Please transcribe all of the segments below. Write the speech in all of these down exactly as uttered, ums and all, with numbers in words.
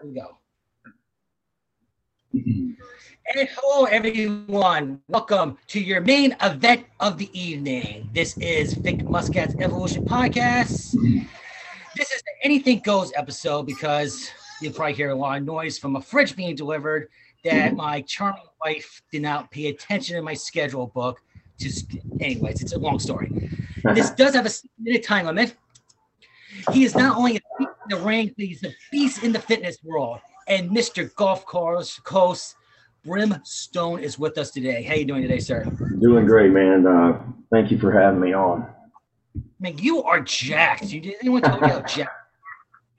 There we go. And hello, everyone. Welcome to your main event of the evening. This is Vic Muscat's Evolution Podcast. This is the Anything Goes episode because you'll probably hear a lot of noise from a fridge being delivered that my charming wife did not pay attention to my schedule book. Just, anyways, it's a long story. This does have a minute time limit. He is not only a beast in the ring, but he's a beast in the fitness world. And Mister Gulf Coast Brimstone is with us today. How are you doing today, sir? Doing great, man. Uh, thank you for having me on. Man, you are jacked. You did anyone tell you how jacked?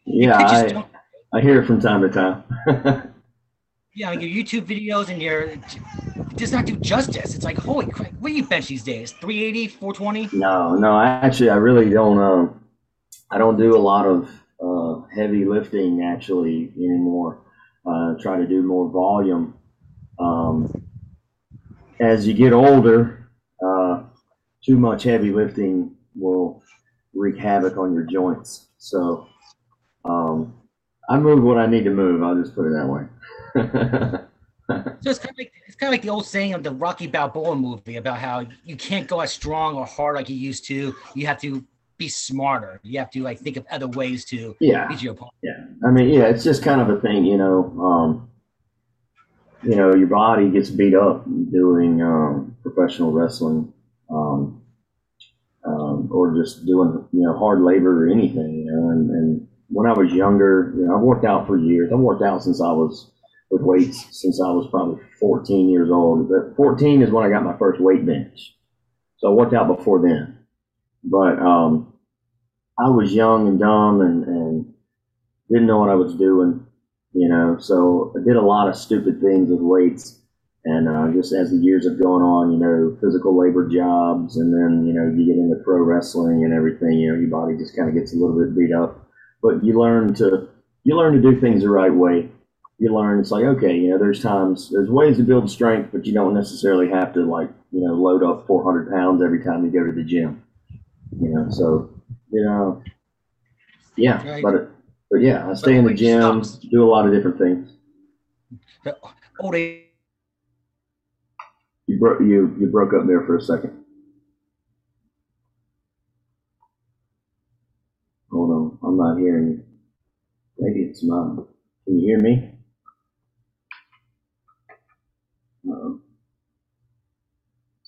Yeah, I, I hear it from time to time. Yeah, I mean, your YouTube videos and your it does not do justice. It's like, holy crap, what do you bench these days? three eighty, four twenty? No, no. I actually, I really don't. Um, I don't do a lot of uh, heavy lifting actually anymore. Uh, try to do more volume. Um, as you get older, uh, too much heavy lifting will wreak havoc on your joints. So um, I move what I need to move. I'll just put it that way. So it's kind of like it's kind of like the old saying of the Rocky Balboa movie about how you can't go as strong or hard like you used to. You have to be smarter. You have to like think of other ways to yeah. beat your opponent. Yeah, I mean, yeah, it's just kind of a thing, you know. Um, you know, your body gets beat up doing um, professional wrestling, um, um, or just doing you know hard labor or anything. You know, and, and when I was younger, you know, I worked out for years. I worked out since I was with weights since I was probably fourteen years old. But fourteen is when I got my first weight bench, so I worked out before then. But um, I was young and dumb and, and didn't know what I was doing, you know, so I did a lot of stupid things with weights. And uh, just as the years have gone on, you know, physical labor jobs, and then, you know, you get into pro wrestling and everything, you know, your body just kind of gets a little bit beat up. But you learn to you learn to do things the right way. You learn it's like, okay, you know, there's times, there's ways to build strength, but you don't necessarily have to, like, you know, load up four hundred pounds every time you go to the gym. You know, so, you know, yeah, right. but, but yeah, I stay but in the gym, stops. do a lot of different things. The old age. You broke, you, you broke up there for a second. Hold on, I'm not hearing you. Maybe it's mine. Can you hear me? Uh-oh.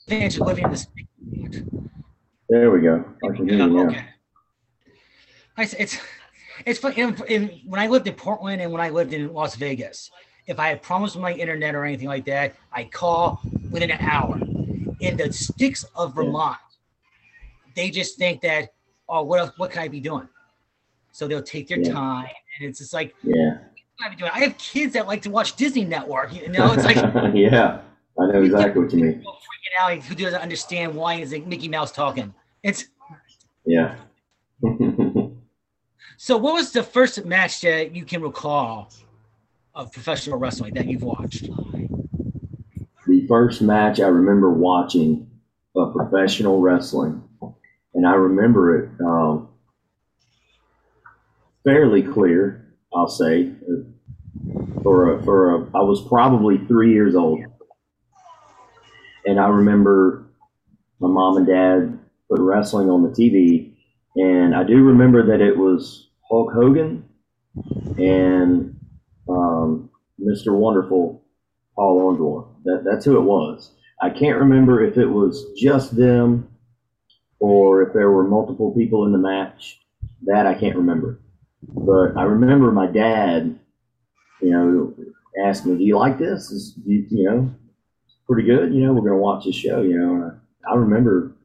Fans are living in this. There we go. I can hear you now. Okay. I, it's it's funny. In, in, when I lived in Portland and when I lived in Las Vegas, if I had problems with my internet or anything like that, I call within an hour. In the sticks of Vermont, yeah. they just think that, oh, what else? What can I be doing? So they'll take their yeah. time, and it's just like, yeah, what can I be doing? I have kids that like to watch Disney Network. You know, it's like, yeah, I know exactly what you mean. Freaking out, like, who doesn't understand why is like Mickey Mouse talking? It's yeah. So, what was the first match that you can recall of professional wrestling that you've watched? The first match I remember watching of professional wrestling, and I remember it um, fairly clear, I'll say. For a, for a, I was probably three years old, and I remember my mom and dad put wrestling on the T V, and I do remember that it was Hulk Hogan and um, Mister Wonderful, Paul Orndorff. That, that's who it was. I can't remember if it was just them or if there were multiple people in the match. That I can't remember. But I remember my dad, you know, asked me, do you like this? Is, you, you know, pretty good. You know, we're going to watch this show, you know. And I, I remember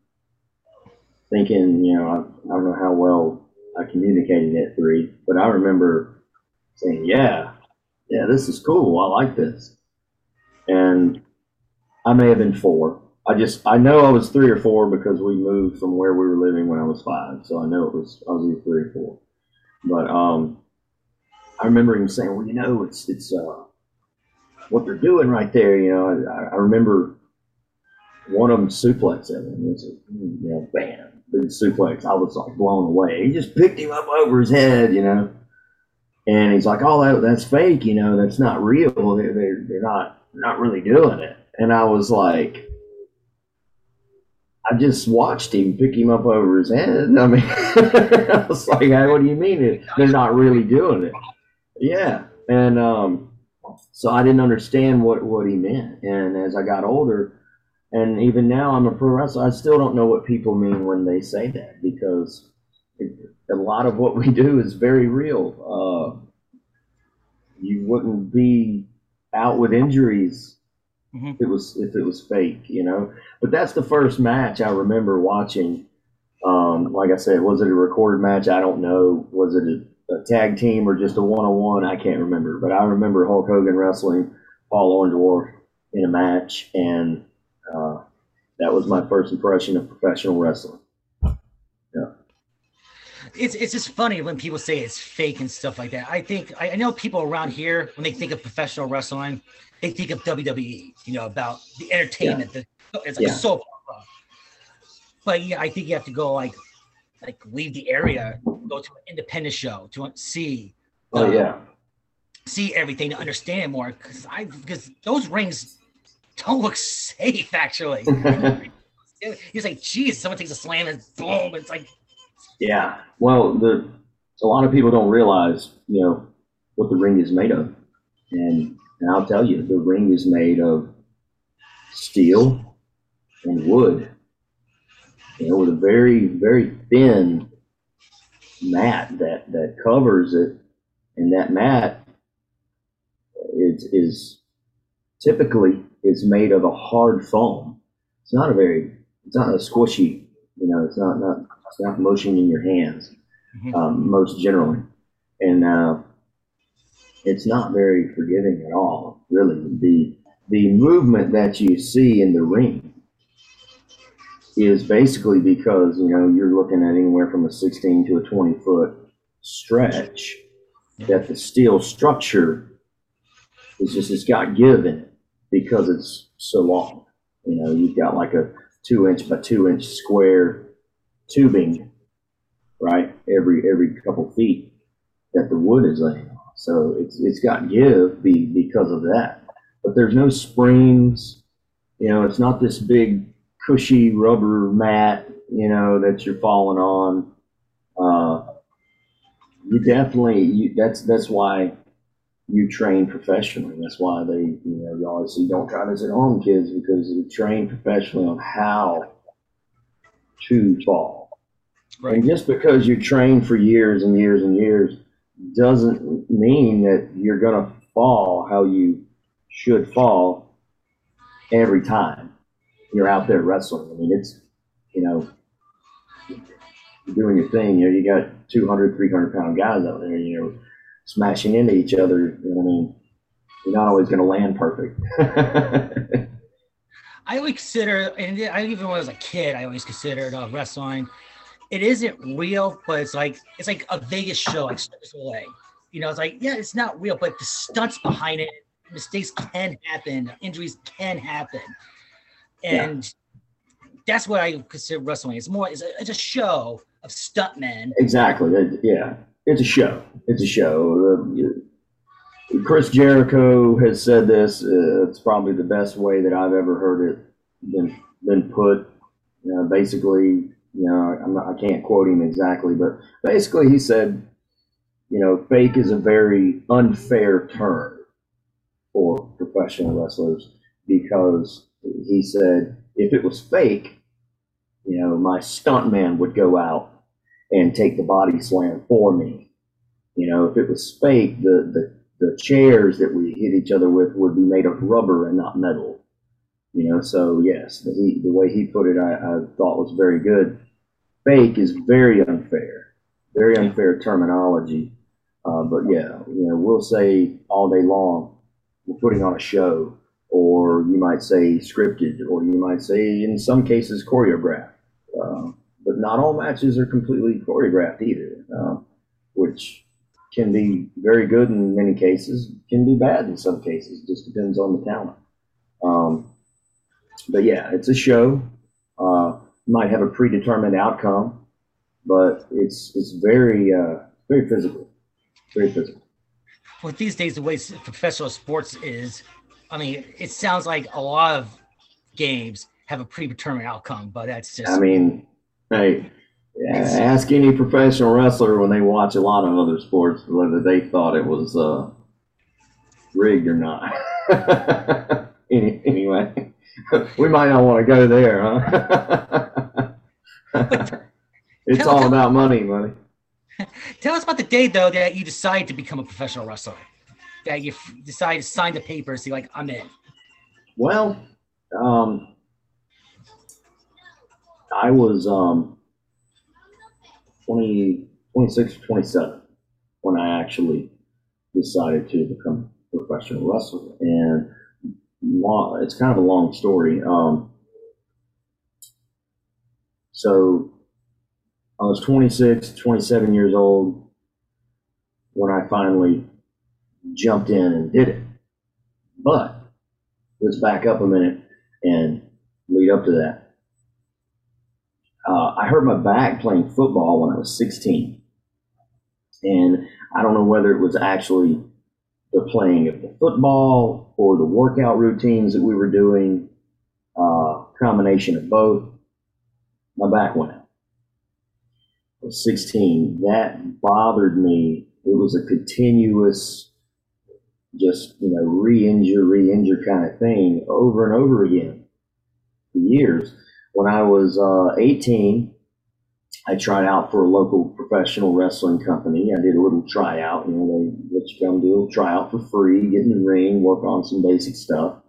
thinking, you know, I, I don't know how well I communicated at three, but I remember saying, yeah, yeah, this is cool. I like this. And I may have been four. I just, I know I was three or four because we moved from where we were living when I was five. So I know it was, I was either three or four. But um, I remember him saying, well, you know, it's, it's uh, what they're doing right there. You know, I, I remember one of them suplexed him. It was a, you know, bam. Suplex. I was like blown away. He just picked him up over his head, you know. And he's like, oh, that, that's fake, you know, that's not real. They're, they're, they're not not really doing it. And I was like, I just watched him pick him up over his head. I mean, I was like, hey, what do you mean? They're not really doing it. Yeah. And um, so I didn't understand what, what he meant. And as I got older, and even now I'm a pro wrestler, I still don't know what people mean when they say that, because it, a lot of what we do is very real. Uh, you wouldn't be out with injuries mm-hmm. if it was if it was fake, you know. But that's the first match I remember watching. Um, like I said, was it a recorded match? I don't know. Was it a, a tag team or just a one-on-one? I can't remember. But I remember Hulk Hogan wrestling Paul Orndorff in a match, and uh, that was my first impression of professional wrestling. It's it's just funny when people say it's fake and stuff like that. I think I, I know people around here, when they think of professional wrestling, they think of W W E, you know, about the entertainment. Yeah. The, it's like yeah. a soap opera. But yeah, I think you have to go like like leave the area, go to an independent show to see. Oh um, yeah, see everything to understand more, because I because those rings don't look safe actually. He's like, geez, someone takes a slam and boom, it's like. Yeah, well, the a lot of people don't realize, you know, what the ring is made of, and, and I'll tell you, the ring is made of steel and wood, you know, with a very, very thin mat that, that covers it, and that mat is is typically is made of a hard foam. It's not a very, it's not a squishy, you know, it's not not. It's not motion in your hands, mm-hmm. um, most generally. And uh, it's not very forgiving at all, really. The the movement that you see in the ring is basically because, you know, you're looking at anywhere from a sixteen to a twenty-foot stretch that the steel structure is just, it's got give in it because it's so long. You know, you've got like a two-inch by two-inch square tubing, right, every every couple feet that the wood is laying on. So it's it's got give be, because of that. But there's no springs, you know, it's not this big cushy rubber mat, you know, that you're falling on. Uh, you definitely, you, that's that's why you train professionally. That's why they, you know, you always say, don't try this at home, kids, because you train professionally on how to fall. Right. And just because you train for years and years and years doesn't mean that you're gonna fall how you should fall every time you're out there wrestling. I mean, it's, you know, you're doing your thing, you know, you got two hundred, three hundred pound guys out there, you know, smashing into each other. You know what I mean? You're not always gonna land perfect. I would consider, and I even when I was a kid, I always considered uh, wrestling. It isn't real, but it's like it's like a Vegas show, like Cirque du Soleil. You know, it's like, yeah, it's not real, but the stunts behind it, mistakes can happen, injuries can happen, and yeah. that's what I consider wrestling. It's more, it's a, it's a show of stuntmen. Exactly. It, yeah, it's a show. It's a show. Uh, Chris Jericho has said this. Uh, it's probably the best way that I've ever heard it been been put. You know, basically, you know, I'm not, I can't quote him exactly, but basically he said, you know, fake is a very unfair term for professional wrestlers, because he said if it was fake, you know, my stuntman would go out and take the body slam for me. You know, if it was fake, the the the chairs that we hit each other with would be made of rubber and not metal, you know? So yes, the, he, the way he put it, I, I thought was very good. Fake is very unfair, very unfair terminology. Uh, but yeah, you know, we'll say all day long, we're putting on a show, or you might say scripted, or you might say in some cases choreographed, uh, but not all matches are completely choreographed either, uh, which can be very good in many cases, can be bad in some cases. It just depends on the talent. Um, but yeah, it's a show. Uh, might have a predetermined outcome, but it's it's very uh, very physical, very physical. with these days, the way professional sports is, I mean, it sounds like a lot of games have a predetermined outcome, but that's just. I mean, hey, ask any professional wrestler when they watch a lot of other sports whether they thought it was uh, rigged or not. any, anyway, we might not want to go there, huh? But, it's tell, all tell, about money, money. Tell us about the day, though, that you decide to become a professional wrestler, that you f- decide to sign the papers, so you're like, I'm in. Well, um, I was um, twenty, twenty-six, twenty-seven when I actually decided to become a professional wrestler. And long, it's kind of a long story. Um, so I was twenty-six, twenty-seven years old when I finally jumped in and did it. But let's back up a minute and lead up to that. Uh, I hurt my back playing football when I was sixteen, and I don't know whether it was actually the playing of the football or the workout routines that we were doing, uh, combination of both. My back went out. I was sixteen. That bothered me. It was a continuous, just, you know, re-injure, re-injure kind of thing over and over again for years. When I was uh, eighteen, I tried out for a local professional wrestling company. I did a little tryout. You know, they let you come do a little tryout for free, get in the ring, work on some basic stuff.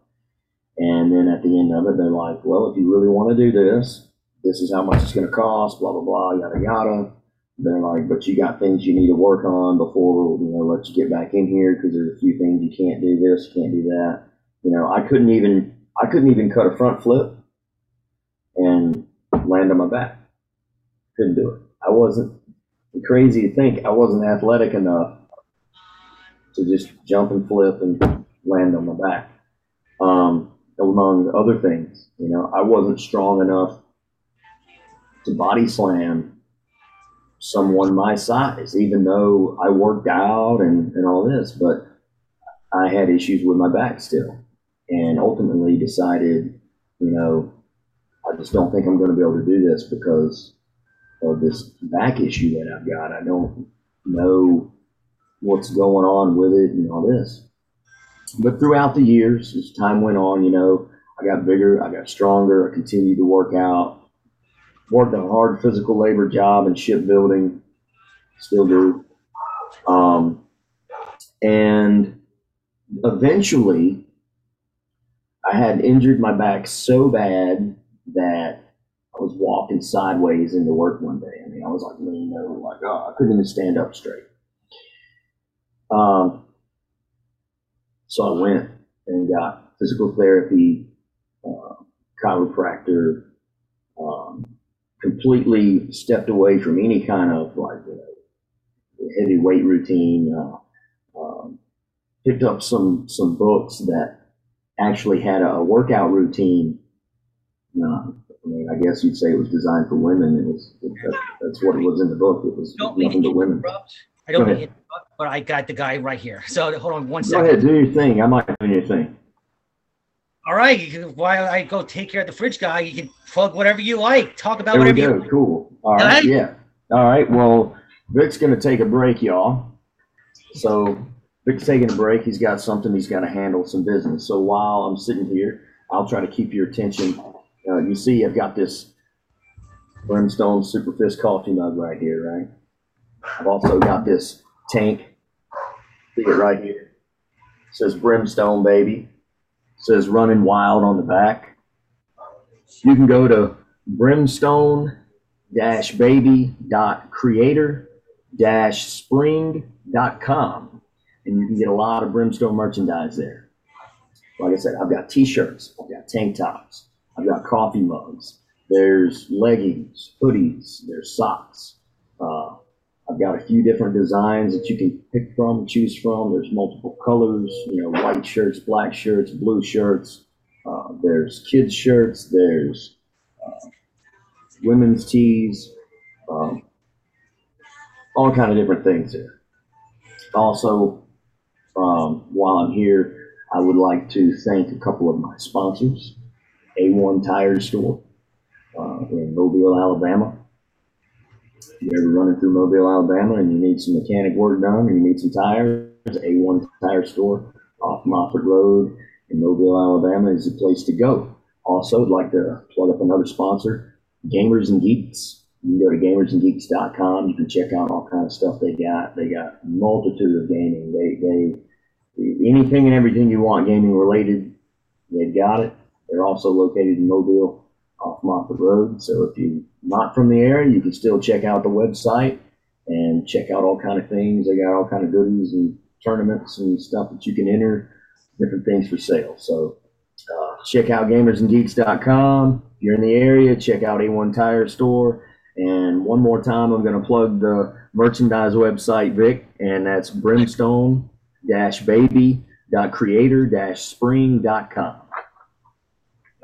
And then at the end of it, they're like, well, if you really want to do this, this is how much it's going to cost, blah, blah, blah, yada, yada. They're like, but you got things you need to work on before, you know, let you get back in here, because there's a few things you can't do this, you can't do that. You know, I couldn't even, I couldn't even cut a front flip and land on my back. Couldn't do it. I wasn't, crazy to think, I wasn't athletic enough to just jump and flip and land on my back. Um, among other things, you know, I wasn't strong enough to body slam someone my size, even though I worked out and, and all this, but I had issues with my back still, and ultimately decided, you know, I just don't think I'm going to be able to do this because of this back issue that I've got. I don't know what's going on with it and all this. But throughout the years, as time went on, you know, I got bigger, I got stronger, I continued to work out, worked a hard physical labor job in shipbuilding, still do. Um, and eventually, I had injured my back so bad that I was walking sideways into work one day. I mean, I was like leaning over, like, oh, I couldn't even stand up straight. Um, so I went and got physical therapy, uh, chiropractor, um, completely stepped away from any kind of, like, you know, heavy weight routine, uh, um, picked up some, some books that actually had a workout routine. No, I mean, I guess you'd say it was designed for women. It was that, that's what it was in the book. It was don't nothing but women. Interrupt. I don't mean to interrupt, but I got the guy right here. So hold on one go second. Go ahead, do your thing. I might do your thing. All right, while I go take care of the fridge guy, you can plug whatever you like. Talk about there whatever you like. Cool. All right. Hey. Yeah. All right. Well, Vic's gonna take a break, y'all. So Vic's taking a break. He's got something. He's got to handle some business. So while I'm sitting here, I'll try to keep your attention. Uh, you see, I've got this Brimstone Super Fist coffee mug right here, right? I've also got this tank. See it right here? It says Brimstone, baby. It says Running Wild on the back. You can go to brimstone dash baby dot creator dash spring dot com, and you can get a lot of Brimstone merchandise there. Like I said, I've got T-shirts. I've got tank tops. I've got coffee mugs, there's leggings, hoodies, there's socks. Uh, I've got a few different designs that you can pick from, choose from. There's multiple colors, you know, white shirts, black shirts, blue shirts. Uh, there's kids' shirts, there's uh, women's tees, um, all kind of different things there. Also, Um, while I'm here, I would like to thank a couple of my sponsors, A one Tire Store uh, in Mobile, Alabama. If you're ever running through Mobile, Alabama, and you need some mechanic work done, or you need some tires, A one Tire Store off Moffitt Road in Mobile, Alabama is the place to go. Also, I'd like to plug up another sponsor, Gamers and Geeks. You can go to gamers and geeks dot com. You can check out all kinds of stuff they got. They got a multitude of gaming. They, they anything and everything you want gaming related, they've got it. They're also located in Mobile off Moffitt Road. So if you're not from the area, you can still check out the website and check out all kind of things. They got all kind of goodies and tournaments and stuff that you can enter, different things for sale. So uh, check out gamers and geeks dot com. If you're in the area, check out A one Tire Store. And one more time, I'm going to plug the merchandise website, Vic, and that's brimstone dash baby dot creator dash spring dot com.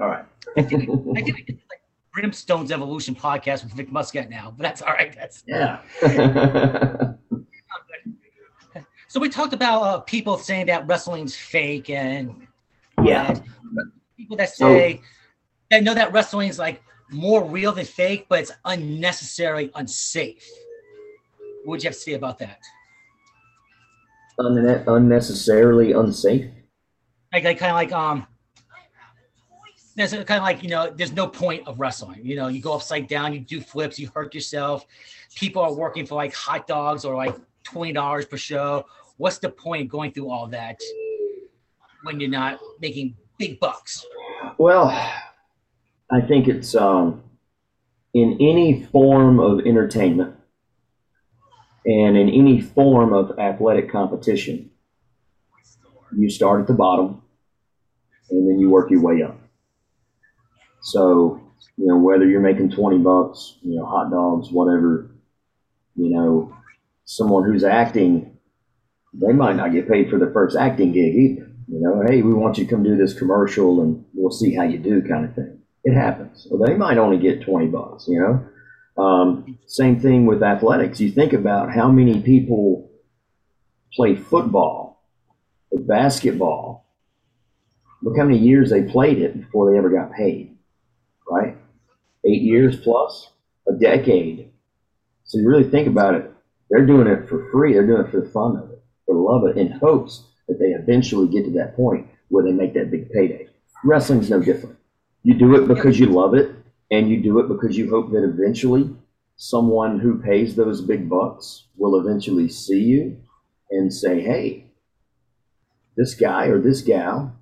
All right. I think, I think it's like Brimstone's Evolution Podcast with Vic Muscat now, but that's all right. That's yeah. So we talked about uh, people saying that wrestling's fake, and yeah, uh, people that say oh. that know that wrestling's like more real than fake, but it's unnecessarily unsafe. What would you have to say about that? Un- unnecessarily unsafe? Like, like kind of like um. That's kind of like, you know, there's no point of wrestling. You know, you go upside down, you do flips, you hurt yourself. People are working for like hot dogs or like twenty dollars per show. What's the point of going through all that when you're not making big bucks? Well, I think it's um, in any form of entertainment and in any form of athletic competition, you start at the bottom and then you work your way up. So, you know, whether you're making twenty bucks, you know, hot dogs, whatever, you know, someone who's acting, they might not get paid for their first acting gig either. You know, hey, we want you to come do this commercial and we'll see how you do kind of thing. It happens. Well, they might only get twenty bucks, you know. Um, same thing with athletics. You think about how many people play football or basketball. Look how many years they played it before they ever got paid. Right? Eight years plus, a decade. So you really think about it. They're doing it for free. They're doing it for the fun of it, for the love of it, in hopes that they eventually get to that point where they make that big payday. Wrestling's no different. You do it because you love it, and you do it because you hope that eventually someone who pays those big bucks will eventually see you and say, hey, this guy or this gal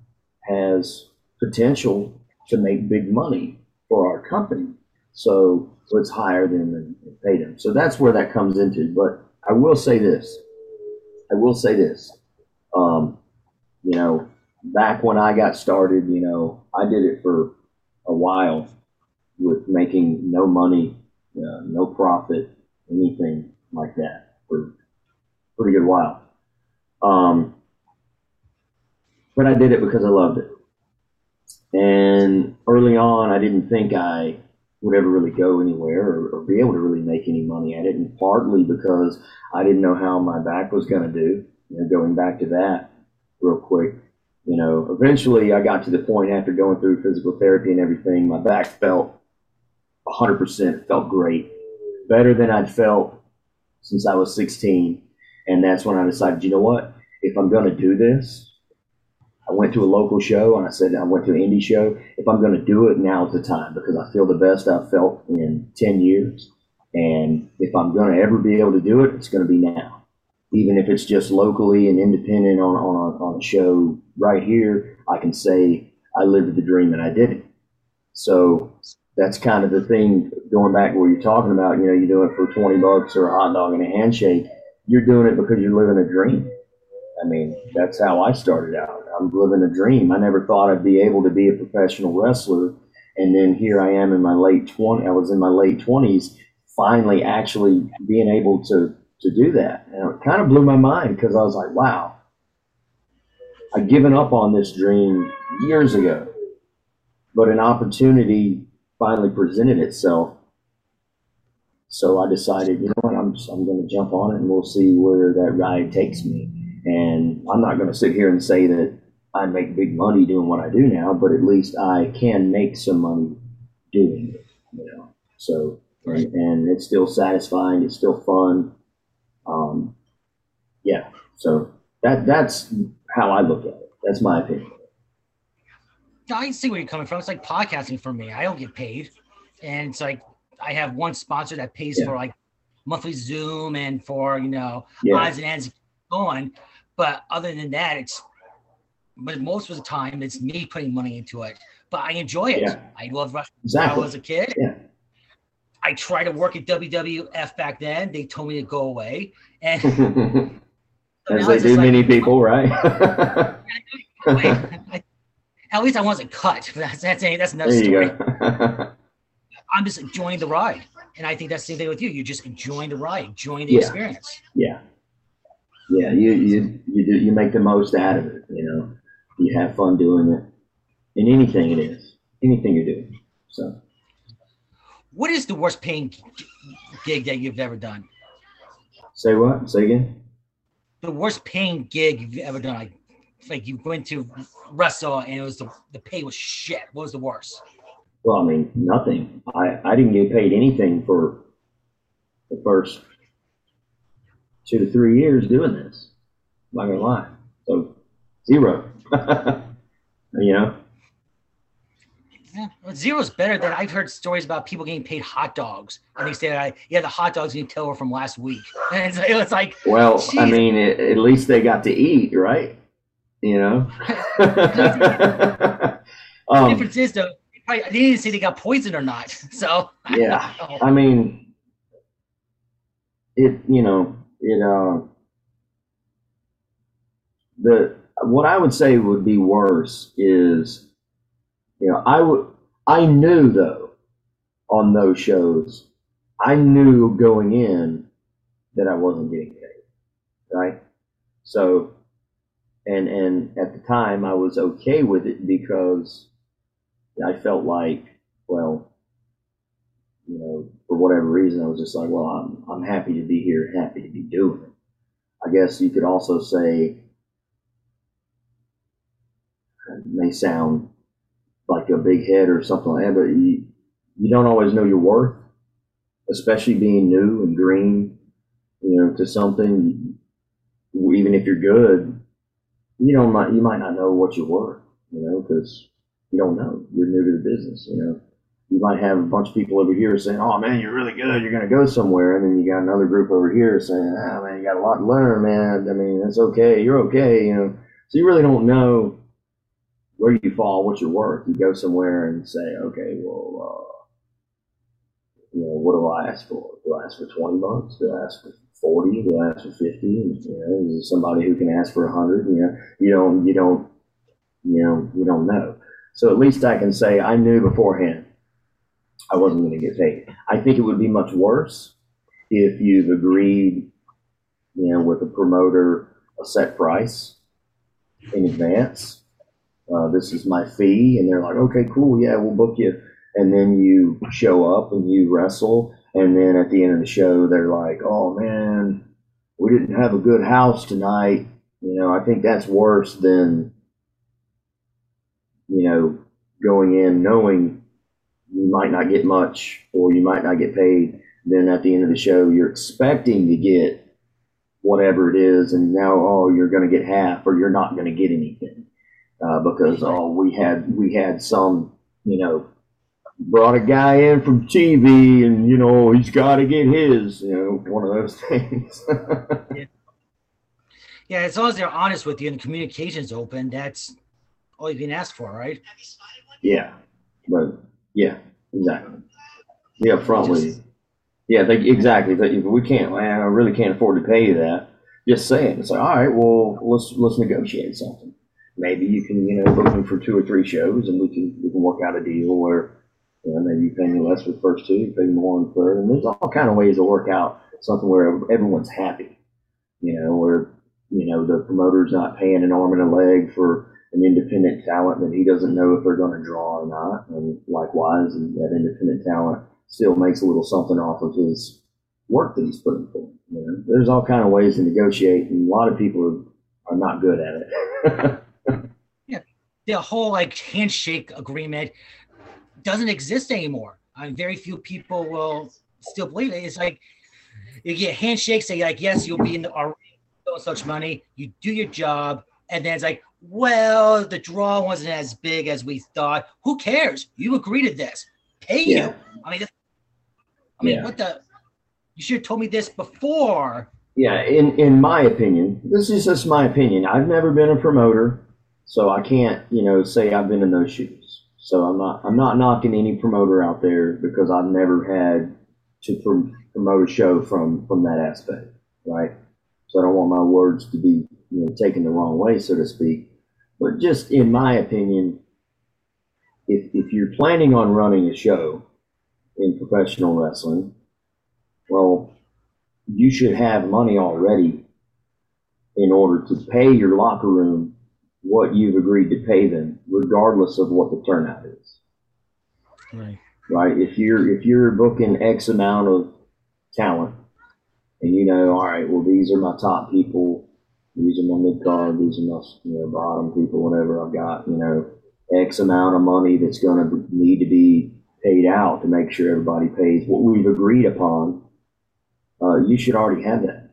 has potential to make big money for our company, so let's hire them and, and pay them. So that's where that comes into. But I will say this, I will say this, um, you know, back when I got started, you know, I did it for a while with making no money, uh, no profit, anything like that for a pretty good while. Um, but I did it because I loved it. And early on, I didn't think I would ever really go anywhere or, or be able to really make any money at it, and partly because I didn't know how my back was going to do. You know, going back to that real quick, you know, eventually I got to the point after going through physical therapy and everything, my back felt one hundred percent. It felt great, better than I'd felt since I was sixteen. And that's when I decided, you know what, if I'm going to do this, I went to a local show, and I said I went to an indie show. If I'm going to do it, now's the time, because I feel the best I've felt in ten years. And if I'm going to ever be able to do it, it's going to be now. Even if it's just locally and independent on, on, on a show right here, I can say I lived the dream and I did it. So that's kind of the thing, going back to what you're talking about. You know, you're doing it for twenty bucks or a hot dog and a handshake. You're doing it because you're living a dream. I mean, that's how I started out. I'm living a dream. I never thought I'd be able to be a professional wrestler. And then here I am in my late twenties. I was in my late twenties, finally actually being able to, to do that. And it kind of blew my mind, because I was like, wow, I'd given up on this dream years ago, but an opportunity finally presented itself. So I decided, you know what, I'm, I'm going to jump on it, and we'll see where that ride takes me. And I'm not going to sit here and say that I make big money doing what I do now, but at least I can make some money doing it, you know. So, right. And it's still satisfying. It's still fun. Um, yeah. So that that's how I look at it. That's my opinion. I see where you're coming from. It's like podcasting for me. I don't get paid. And it's like I have one sponsor that pays yeah. for like monthly Zoom and for, you know, yeah. odds and ends going. But other than that, it's, but most of the time it's me putting money into it. But I enjoy it. Yeah. I love wrestling exactly. when I was a kid. Yeah. I tried to work at W W F back then. They told me to go away. And so as they do many like, people, right? I, at least I wasn't cut. That's that's, that's another there story. I'm just enjoying the ride. And I think that's the same thing with you. You're just enjoying the ride, enjoying the yeah. experience. Yeah. Yeah, you you you do you make the most out of it, you know. You have fun doing it. In anything it is. Anything you're doing. So what is the worst paying gig that you've ever done? Say what? Say again. The worst paying gig you've ever done. Like, like you went to wrestle and it was the, the pay was shit. What was the worst? Well, I mean, nothing. I, I didn't get paid anything for the first two to three years doing this. I'm not going to lie. So, zero. You know? Yeah, zero is better than I've heard stories about people getting paid hot dogs, and they say, that, "Yeah, the hot dogs you tell were from last week." And it was like, well, geez. I mean, it, at least they got to eat, right? You know. The um, difference is, though, they didn't say they got poisoned or not. So I yeah, I mean, it you know it uh the what I would say would be worse is. You know, I, w- I knew, though, on those shows, I knew going in that I wasn't getting paid, right? So, and and at the time, I was okay with it because I felt like, well, you know, for whatever reason, I was just like, well, I'm, I'm happy to be here, happy to be doing it. I guess you could also say, it may sound like a big head or something like that, but you, you don't always know your worth, especially being new and green, you know, to something. Even if you're good, you don't might you might not know what you're worth, you know, because you don't know. You're new to the business, you know. You might have a bunch of people over here saying, "Oh man, you're really good. You're going to go somewhere," and then you got another group over here saying, "Ah man, you got a lot to learn, man. I mean, that's okay. You're okay," you know. So you really don't know where you fall, what's your worth. You go somewhere and say, okay, well, uh, you know, what do I ask for? Do I ask for twenty bucks? Do I ask for forty? Do I ask for fifty? You know, is somebody who can ask for one hundred? You know, you don't, you don't, you know, you don't know. So at least I can say I knew beforehand I wasn't going to get paid. I think it would be much worse if you've agreed, you know, with a promoter a set price in advance. Uh, this is my fee, and they're like, okay, cool, yeah, we'll book you. And then you show up and you wrestle, and then at the end of the show, they're like, oh man, we didn't have a good house tonight. You know, I think that's worse than, you know, going in knowing you might not get much or you might not get paid. Then at the end of the show, you're expecting to get whatever it is, and now, oh, you're going to get half or you're not going to get anything. Uh, because oh, we had we had some, you know, brought a guy in from T V, and you know he's got to get his, you know, one of those things. yeah. yeah, as long as they're honest with you and communication's open, that's all you can ask for, right? Yeah, but yeah, exactly. Yeah, probably. Just, yeah, they, exactly. They, we can't. Well, I really can't afford to pay you that. Just saying. It's like, all right, well, let's let's negotiate something. Maybe you can, you know, book me for two or three shows, and we can we can work out a deal where, you know, maybe you pay me less for the first two, you pay me more on the third, and there's all kind of ways to work out something where everyone's happy, you know, where, you know, the promoter's not paying an arm and a leg for an independent talent that he doesn't know if they're going to draw or not, and likewise, that independent talent still makes a little something off of his work that he's putting forth. You know, there's all kind of ways to negotiate, and a lot of people are are not good at it. Yeah, the whole like handshake agreement doesn't exist anymore. I mean, very few people will still believe it. It's like you get handshakes, say like, yes, you'll be in the arena, so such money. You do your job, and then it's like, well, the draw wasn't as big as we thought. Who cares? You agree to this. Pay yeah. you. I mean, that's, I mean, yeah. what the? You should have told me this before. Yeah, in, in my opinion, this is just my opinion. I've never been a promoter, so I can't, you know, say I've been in those shoes. So I'm not I'm not knocking any promoter out there because I've never had to prom- promote a show from, from that aspect, right? So I don't want my words to be, you know, taken the wrong way, so to speak. But just in my opinion, if if you're planning on running a show in professional wrestling, well, you should have money already in order to pay your locker room what you've agreed to pay them, regardless of what the turnout is. Right. Right. If you're if you're booking X amount of talent, and you know, all right, well, these are my top people, these are my mid card, these are my, you know, bottom people, whatever. I've got, you know, X amount of money that's going to need to be paid out to make sure everybody pays what we've agreed upon. Uh, you should already have that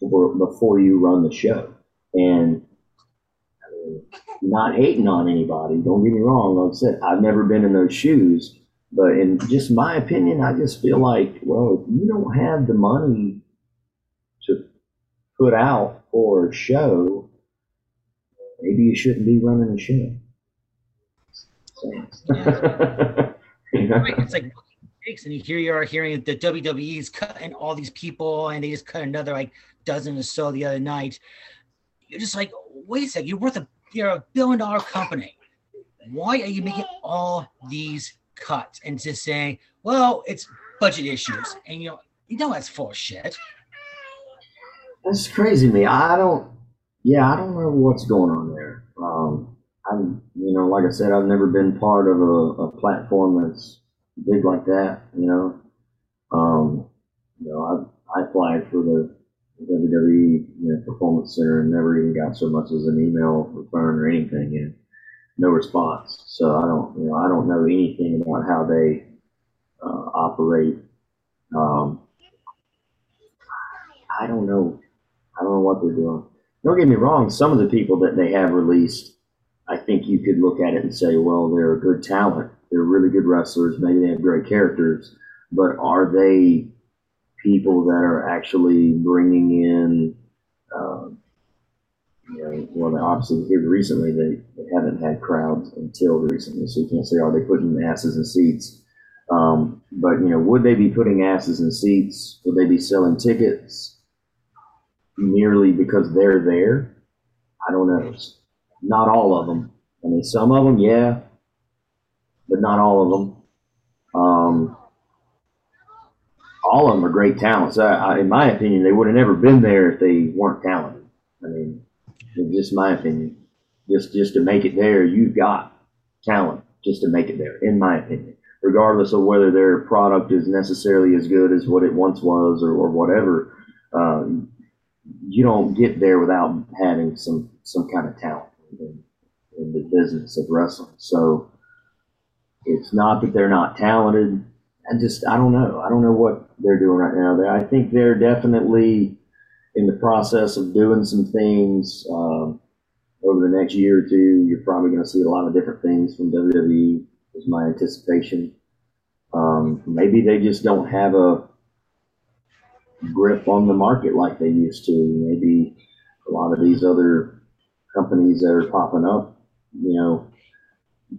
before, before you run the show. And I mean, not hating on anybody, don't get me wrong. Like I said, I've never been in those shoes, but in just my opinion, I just feel like, well, if you don't have the money to put out for a show, maybe you shouldn't be running a show. So. Yeah. You know? It's like, and here you are hearing the W W E's cutting all these people, and they just cut another like dozen or so the other night. You're just like, wait a second, you're worth a you're a billion dollar company. Why are you making all these cuts and just saying, well, it's budget issues, and you know you know that's full of shit. That's crazy to me. I don't. Yeah, I don't know what's going on there. Um, I'm, you know, like I said, I've never been part of a, a platform that's big like that, you know. Um, you know, I I applied for the W W E, you know, Performance Center and never even got so much as an email return or anything, and no response. So I don't, you know, I don't know anything about how they uh, operate. Um, I don't know. I don't know what they're doing. Don't get me wrong. Some of the people that they have released, I think you could look at it and say, well, they're a good talent. They're really good wrestlers. Maybe they have great characters, but are they people that are actually bringing in, uh, you know, well, obviously here recently they, they haven't had crowds until recently, so you can't say, are they putting asses in seats? Um, but, you know, would they be putting asses in seats? Would they be selling tickets merely because they're there? I don't know. Not all of them. I mean, some of them, yeah. But not all of them. Um, all of them are great talents. I, I, in my opinion, they would have never been there if they weren't talented. I mean, just my opinion. Just just to make it there, you've got talent just to make it there, in my opinion. Regardless of whether their product is necessarily as good as what it once was or, or whatever, um, you don't get there without having some, some kind of talent in, in the business of wrestling. So it's not that they're not talented. I just, I don't know. I don't know what they're doing right now. I think they're definitely in the process of doing some things. Um, over the next year or two, you're probably going to see a lot of different things from W W E, is my anticipation. Um, maybe they just don't have a grip on the market like they used to. Maybe a lot of these other companies that are popping up, you know,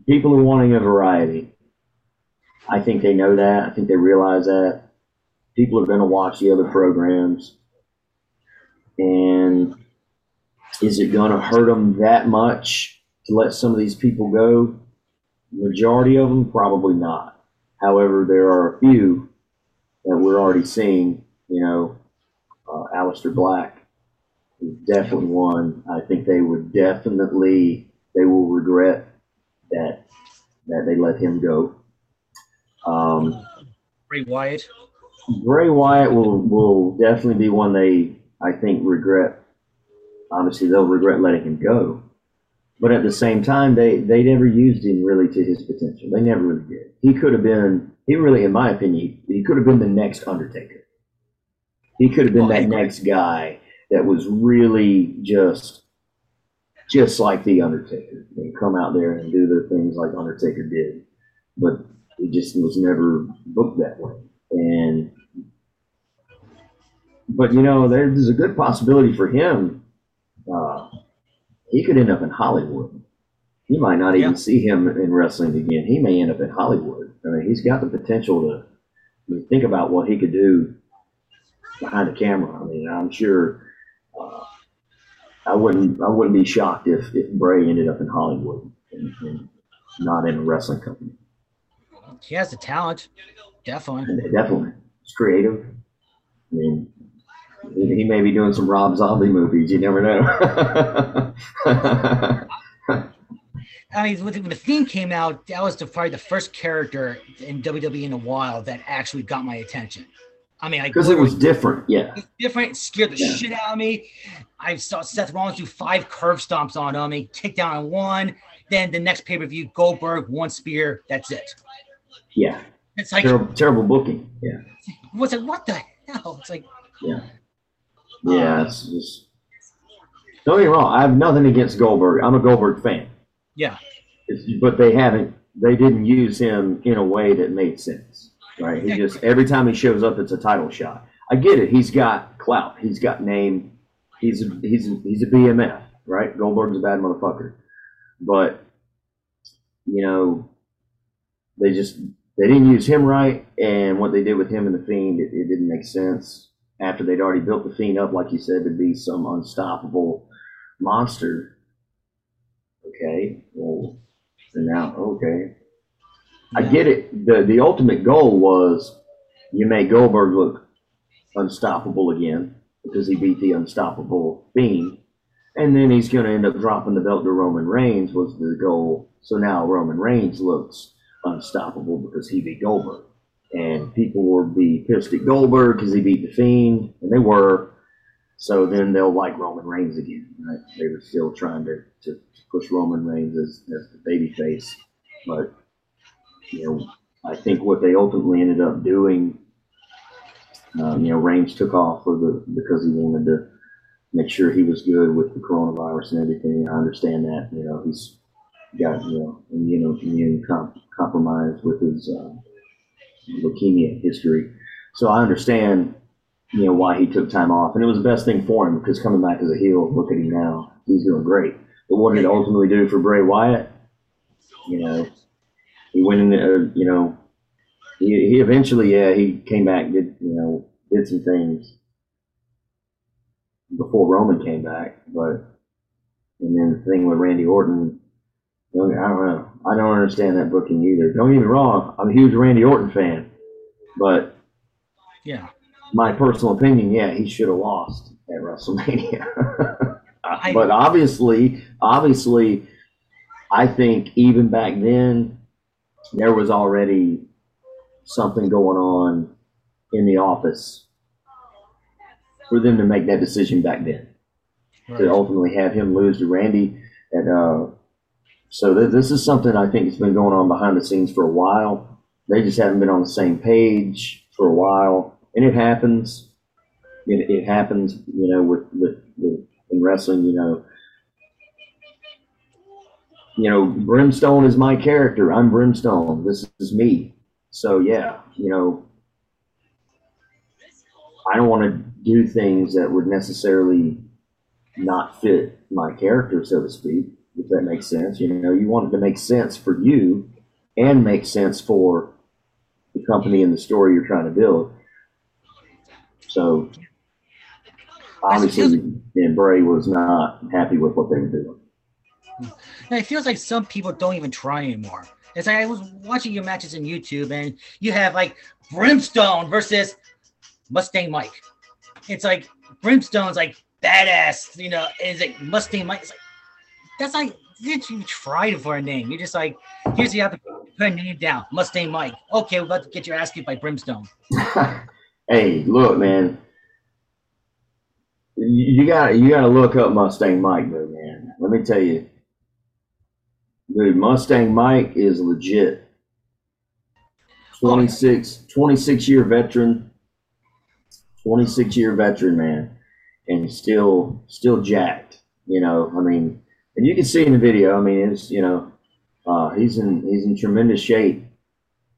people are wanting a variety. I think they know that. I think they realize that. People are going to watch the other programs. And is it going to hurt them that much to let some of these people go? Majority of them, probably not. However, there are a few that we're already seeing. You know, uh, Aleister Black is definitely one. I think they would definitely, they will regret that that they let him go. Um, Bray Wyatt. Bray Wyatt will, will definitely be one they, I think, regret obviously they'll regret letting him go. But at the same time, they, they never used him really to his potential. They never really did. He could have been, he really, in my opinion, he could have been the next Undertaker. He could have been oh, that next guy that was really just just like the Undertaker. They come out there and do their things like Undertaker did. But he just was never booked that way. And But, you know, there's a good possibility for him. Uh, he could end up in Hollywood. You might not even yeah. see him in wrestling again. He may end up in Hollywood. I mean, he's got the potential to I mean, think about what he could do behind the camera. I mean, I'm sure uh, I wouldn't I wouldn't be shocked if, if Bray ended up in Hollywood and, and not in a wrestling company. He has the talent, definitely. Definitely. He's creative. I mean, he may be doing some Rob Zombie movies. You never know. I mean, when The Fiend came out, that was the, probably the first character in W W E in a while that actually got my attention. I mean, because it was different, yeah. It was different. It scared the yeah. shit out of me. I saw Seth Rollins do five curb stomps on him. He kicked down on one. Then the next pay-per-view, Goldberg, one spear. That's it. Yeah. It's like terrible, terrible booking. Yeah. Was it what the hell? It's like. Yeah. Yeah, it's just, don't get me wrong, I have nothing against Goldberg. I'm a Goldberg fan. Yeah. It's, but they haven't, they didn't use him in a way that made sense, right? He just, every time he shows up, it's a title shot. I get it. He's got clout. He's got name. He's a, he's a, he's a B M F, right? Goldberg's a bad motherfucker. But, you know, they just, they didn't use him right, and what they did with him and The Fiend, it, it didn't make sense. After they'd already built The Fiend up, like you said, to be some unstoppable monster. Okay, well, and now, okay. Yeah. I get it. The The ultimate goal was you make Goldberg look unstoppable again because he beat the unstoppable Fiend. And then he's going to end up dropping the belt to Roman Reigns was the goal. So now Roman Reigns looks unstoppable because he beat Goldberg. And people will be pissed at Goldberg because he beat The Fiend, and they were. So then they'll like Roman Reigns again, right? They were still trying to, to push Roman Reigns as, as the babyface. But, you know, I think what they ultimately ended up doing, um, you know, Reigns took off for the because he wanted to make sure he was good with the coronavirus and everything. I understand that. You know, he's got, you know, immune, immune comp- compromised with his... Uh, leukemia history. So I understand, you know, why he took time off. And it was the best thing for him because coming back as a heel, look at him now. He's doing great. But what did it ultimately do for Bray Wyatt? You know, he went in there, you know, he, he eventually, yeah, he came back, did, you know, did some things before Roman came back. But, and then the thing with Randy Orton, I don't know. I don't understand that booking either. Don't get me wrong. I'm a huge Randy Orton fan, but yeah, my personal opinion, yeah, he should have lost at WrestleMania. I, but obviously, obviously, I think even back then there was already something going on in the office for them to make that decision back then right. to ultimately have him lose to Randy at. Uh, So th- this is something I think has been going on behind the scenes for a while. They just haven't been on the same page for a while, and it happens. It, it happens, you know, with, with, with in wrestling. You know, you know, Brimstone is my character. I'm Brimstone. This is me. So yeah, you know, I don't want to do things that would necessarily not fit my character, so to speak. If that makes sense, you know, you want it to make sense for you and make sense for the company and the story you're trying to build. So, obviously, and Bray was not happy with what they were doing. And it feels like some people don't even try anymore. It's like I was watching your matches on YouTube, and you have, like, Brimstone versus Mustang Mike. It's like, Brimstone's, like, badass, you know, and it's like, Mustang Mike, it's like, that's like, did you try it for a name? You're just like, here's the other, put a name down, Mustang Mike. Okay, we're about to get your ass kicked by Brimstone. Hey, look, man. you got you got to look up Mustang Mike, though, man. Let me tell you, dude, Mustang Mike is legit. twenty-six, twenty-six year veteran, twenty-six year veteran, man, and still still jacked. You know, I mean, and you can see in the video. I mean, it's you know, uh, he's in he's in tremendous shape.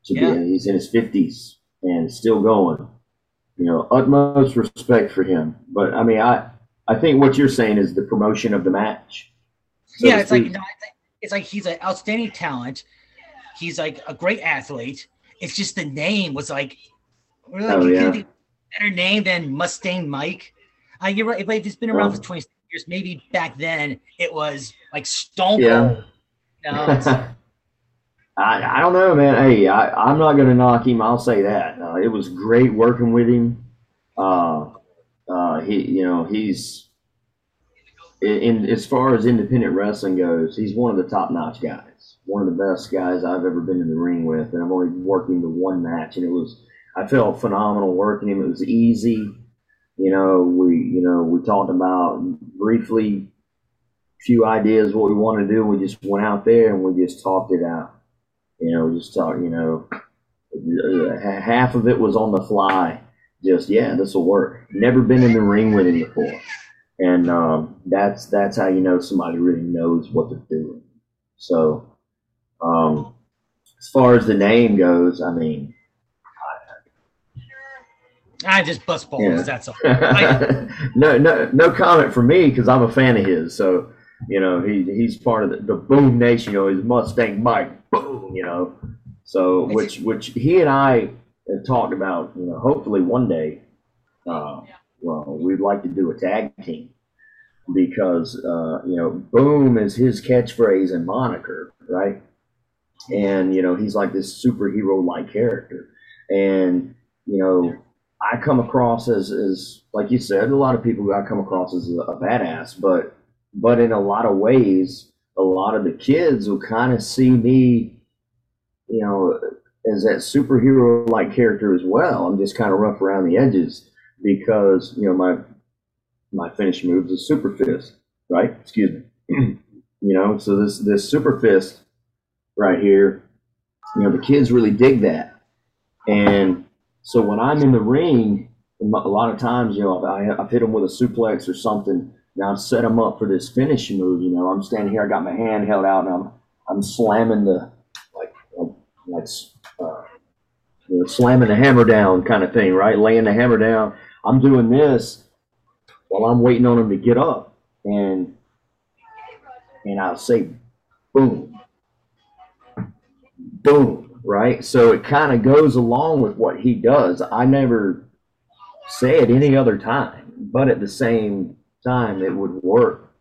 To yeah. be, he's in his fifties and still going. You know, utmost respect for him. But I mean, I I think what you're saying is the promotion of the match. So yeah, it's like no, it's like he's an outstanding talent. He's like a great athlete. It's just the name was like really like, oh, yeah. a better name than Mustang Mike. I uh, you're right. Like, it's been around oh. for twenty years. Maybe back then it was like Stone Cold. Yeah. You know, I, I don't know, man. Hey, I, I'm not going to knock him. I'll say that. Uh, it was great working with him. Uh, uh, he, you know, he's in, in as far as independent wrestling goes, he's one of the top-notch guys, one of the best guys I've ever been in the ring with, and I've only worked him to one match, and it was I felt phenomenal working him. It was easy. You know, we you know we talked about briefly a few ideas what we wanted to do. We just went out there and we just talked it out. You know, just talk, you know, half of it was on the fly. Just, yeah, this will work. Never been in the ring with him before. And um, that's that's how you know somebody really knows what they're doing. So um, as far as the name goes, I mean. I, I just bust balls, yeah. That's all. I, no, no, no comment from me because I'm a fan of his. So, you know, he he's part of the, the Boom Nation. You know, he's Mustang Mike. You know, so which which he and I have talked about. You know, hopefully one day, uh, well, we'd like to do a tag team because uh, you know, Boom is his catchphrase and moniker, right? And you know, he's like this superhero-like character, and you know, I come across as as like you said, a lot of people I come across as a, a badass, but but in a lot of ways. A lot of the kids will kind of see me, you know, as that superhero-like character as well. I'm just kind of rough around the edges because, you know, my my finish move is a super fist, right? Excuse me. You know, so this, this super fist right here, you know, the kids really dig that. And so when I'm in the ring, a lot of times, you know, I, I've hit them with a suplex or something. Now I've set them up for this finish move. You know, I'm standing here. I got my hand held out, and I'm I'm slamming the like like uh, you know, slamming the hammer down kind of thing, right? Laying the hammer down. I'm doing this while I'm waiting on them to get up, and and I'll say, boom, boom, right? So it kind of goes along with what he does. I never say it any other time, but at the same time it would work,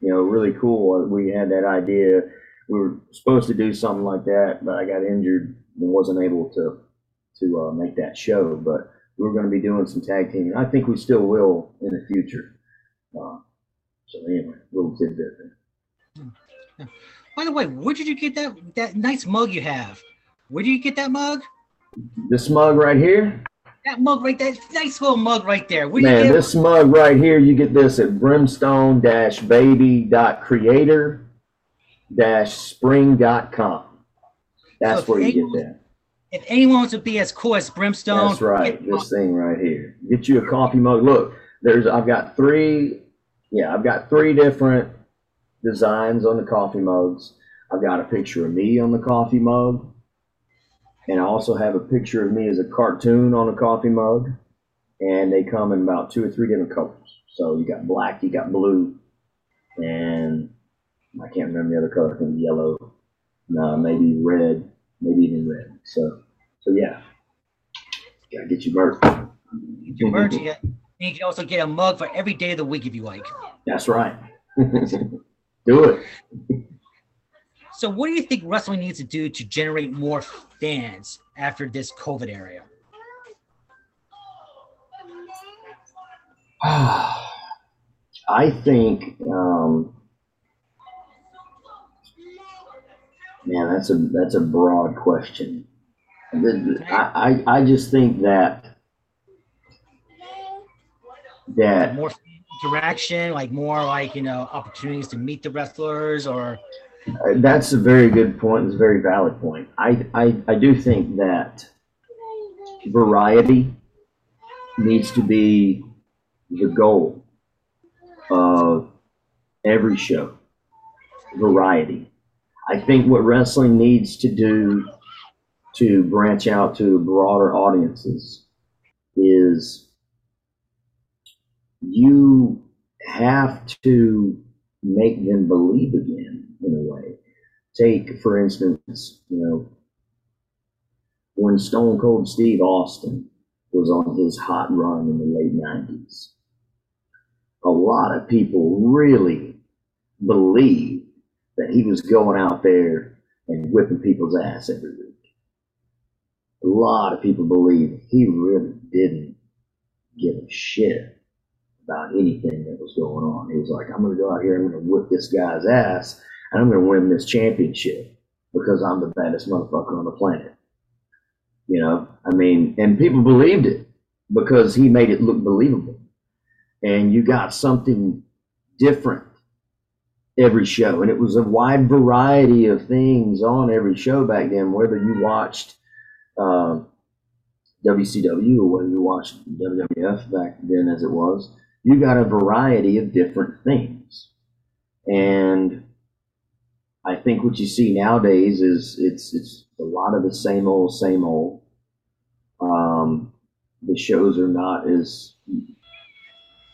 you know, really cool. We had that idea. We were supposed to do something like that, but I got injured and wasn't able to to uh, make that show. But we were going to be doing some tag team, and I think we still will in the future. Uh, so anyway, little tidbit there. By the way, where did you get that that nice mug you have? Where do you get that mug? This mug right here. That mug right there, nice little mug right there. What Man, this mug right here, you get this at brimstone dash baby dot creator dash spring dot com. That's so where you anyone, get that. If anyone wants to be as cool as Brimstone. That's right, this thing right here. Get you a coffee mug. Look, there's I've got three, yeah, I've got three different designs on the coffee mugs. I've got a picture of me on the coffee mug. And I also have a picture of me as a cartoon on a coffee mug. And they come in about two or three different colors. So you got black, you got blue, and I can't remember the other color. I think yellow, no, maybe red, maybe even red. So, so yeah, gotta get your merch. Get your merch, yeah. And you can also get a mug for every day of the week if you like. That's right. Do it. So what do you think wrestling needs to do to generate more fans after this COVID era? I think, um, man, that's a that's a broad question. I, I, I just think that that more direction, like more like, you know, opportunities to meet the wrestlers or? That's a very good point. It's a very valid point. I, I, I do think that variety needs to be the goal of every show. Variety. I think what wrestling needs to do to branch out to broader audiences is you have to make them believe again in a way. Take, for instance, you know, when Stone Cold Steve Austin was on his hot run in the late nineties, a lot of people really believed that he was going out there and whipping people's ass every week. A lot of people believed he really didn't give a shit about anything that was going on. He was like, I'm going to go out here, I'm going to whip this guy's ass, and I'm going to win this championship because I'm the baddest motherfucker on the planet. You know, I mean, and people believed it because he made it look believable. And you got something different every show, and it was a wide variety of things on every show back then, whether you watched uh, W C W or whether you watched W W F back then as it was. You got a variety of different things, and I think what you see nowadays is it's it's a lot of the same old same old. Um, the shows are not as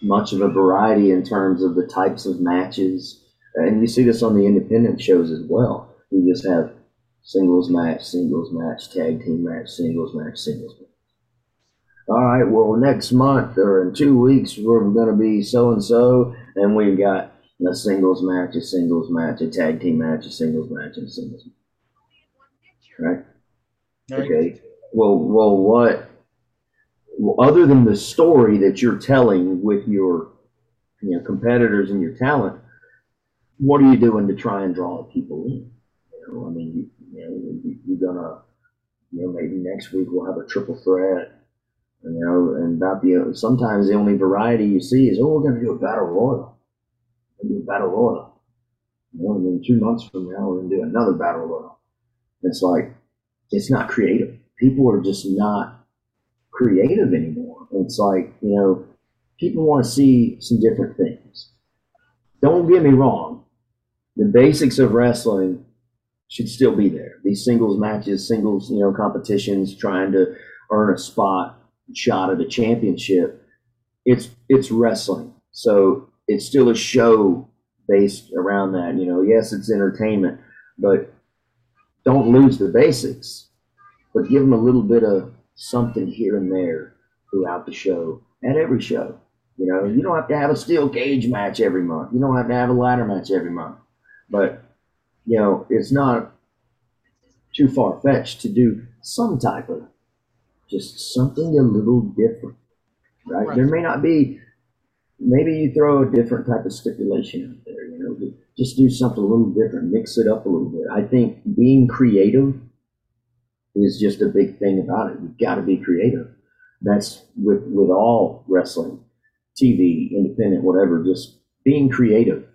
much of a variety in terms of the types of matches. And you see this on the independent shows as well. You just have singles match, singles match, tag team match, singles match, singles match. All right, well, next month or in two weeks, we're going to be so-and-so, and we've got a singles match, a singles match, a tag team match, a singles match, and a singles match. Right? Okay. Well, well, what? Well, other than the story that you're telling with your you know, competitors and your talent, what are you doing to try and draw people in? You know, I mean, you, you know, you're gonna, you know, maybe next week we'll have a triple threat, you know, and about the sometimes the only variety you see is, oh, we're gonna do a battle royal, we're gonna do a battle royal, you know, and then two months from now we're gonna do another battle royal. It's like it's not creative. People are just not creative anymore. It's like you know, people want to see some different things. Don't get me wrong. The basics of wrestling should still be there. These singles matches, singles, you know, competitions, trying to earn a spot, shot at a championship. It's it's wrestling. So it's still a show based around that. You know, yes, it's entertainment, but don't lose the basics, but give them a little bit of something here and there throughout the show, at every show. You know, you don't have to have a steel cage match every month. You don't have to have a ladder match every month. But, you know, it's not too far-fetched to do some type of just something a little different, right? right? There may not be, maybe you throw a different type of stipulation out there, you know, but just do something a little different, mix it up a little bit. I think being creative is just a big thing about it. You've got to be creative. That's with, with all wrestling, T V, independent, whatever, just being creative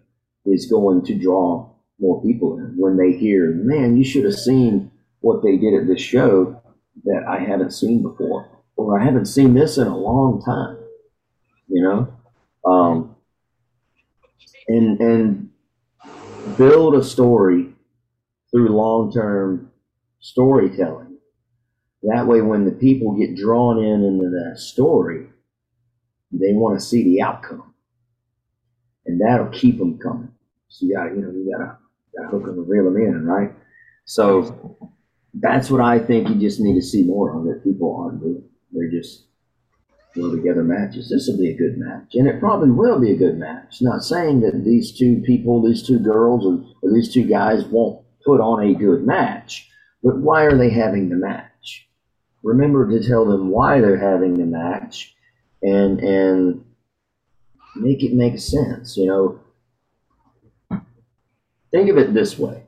is going to draw more people in when they hear, man, you should have seen what they did at this show that I haven't seen before, or I haven't seen this in a long time, you know, um, and, and build a story through long-term storytelling. That way, when the people get drawn in into that story, they want to see the outcome, and that'll keep them coming. So you gotta, you know, you gotta, gotta hook them and reel them in, right? So that's what I think you just need to see more of, that people aren't doing. They're just throw together matches. This will be a good match, and it probably will be a good match. Not saying that these two people, these two girls, or, or these two guys won't put on a good match, but why are they having the match? Remember to tell them why they're having the match, and and make it make sense, you know. Think of it this way.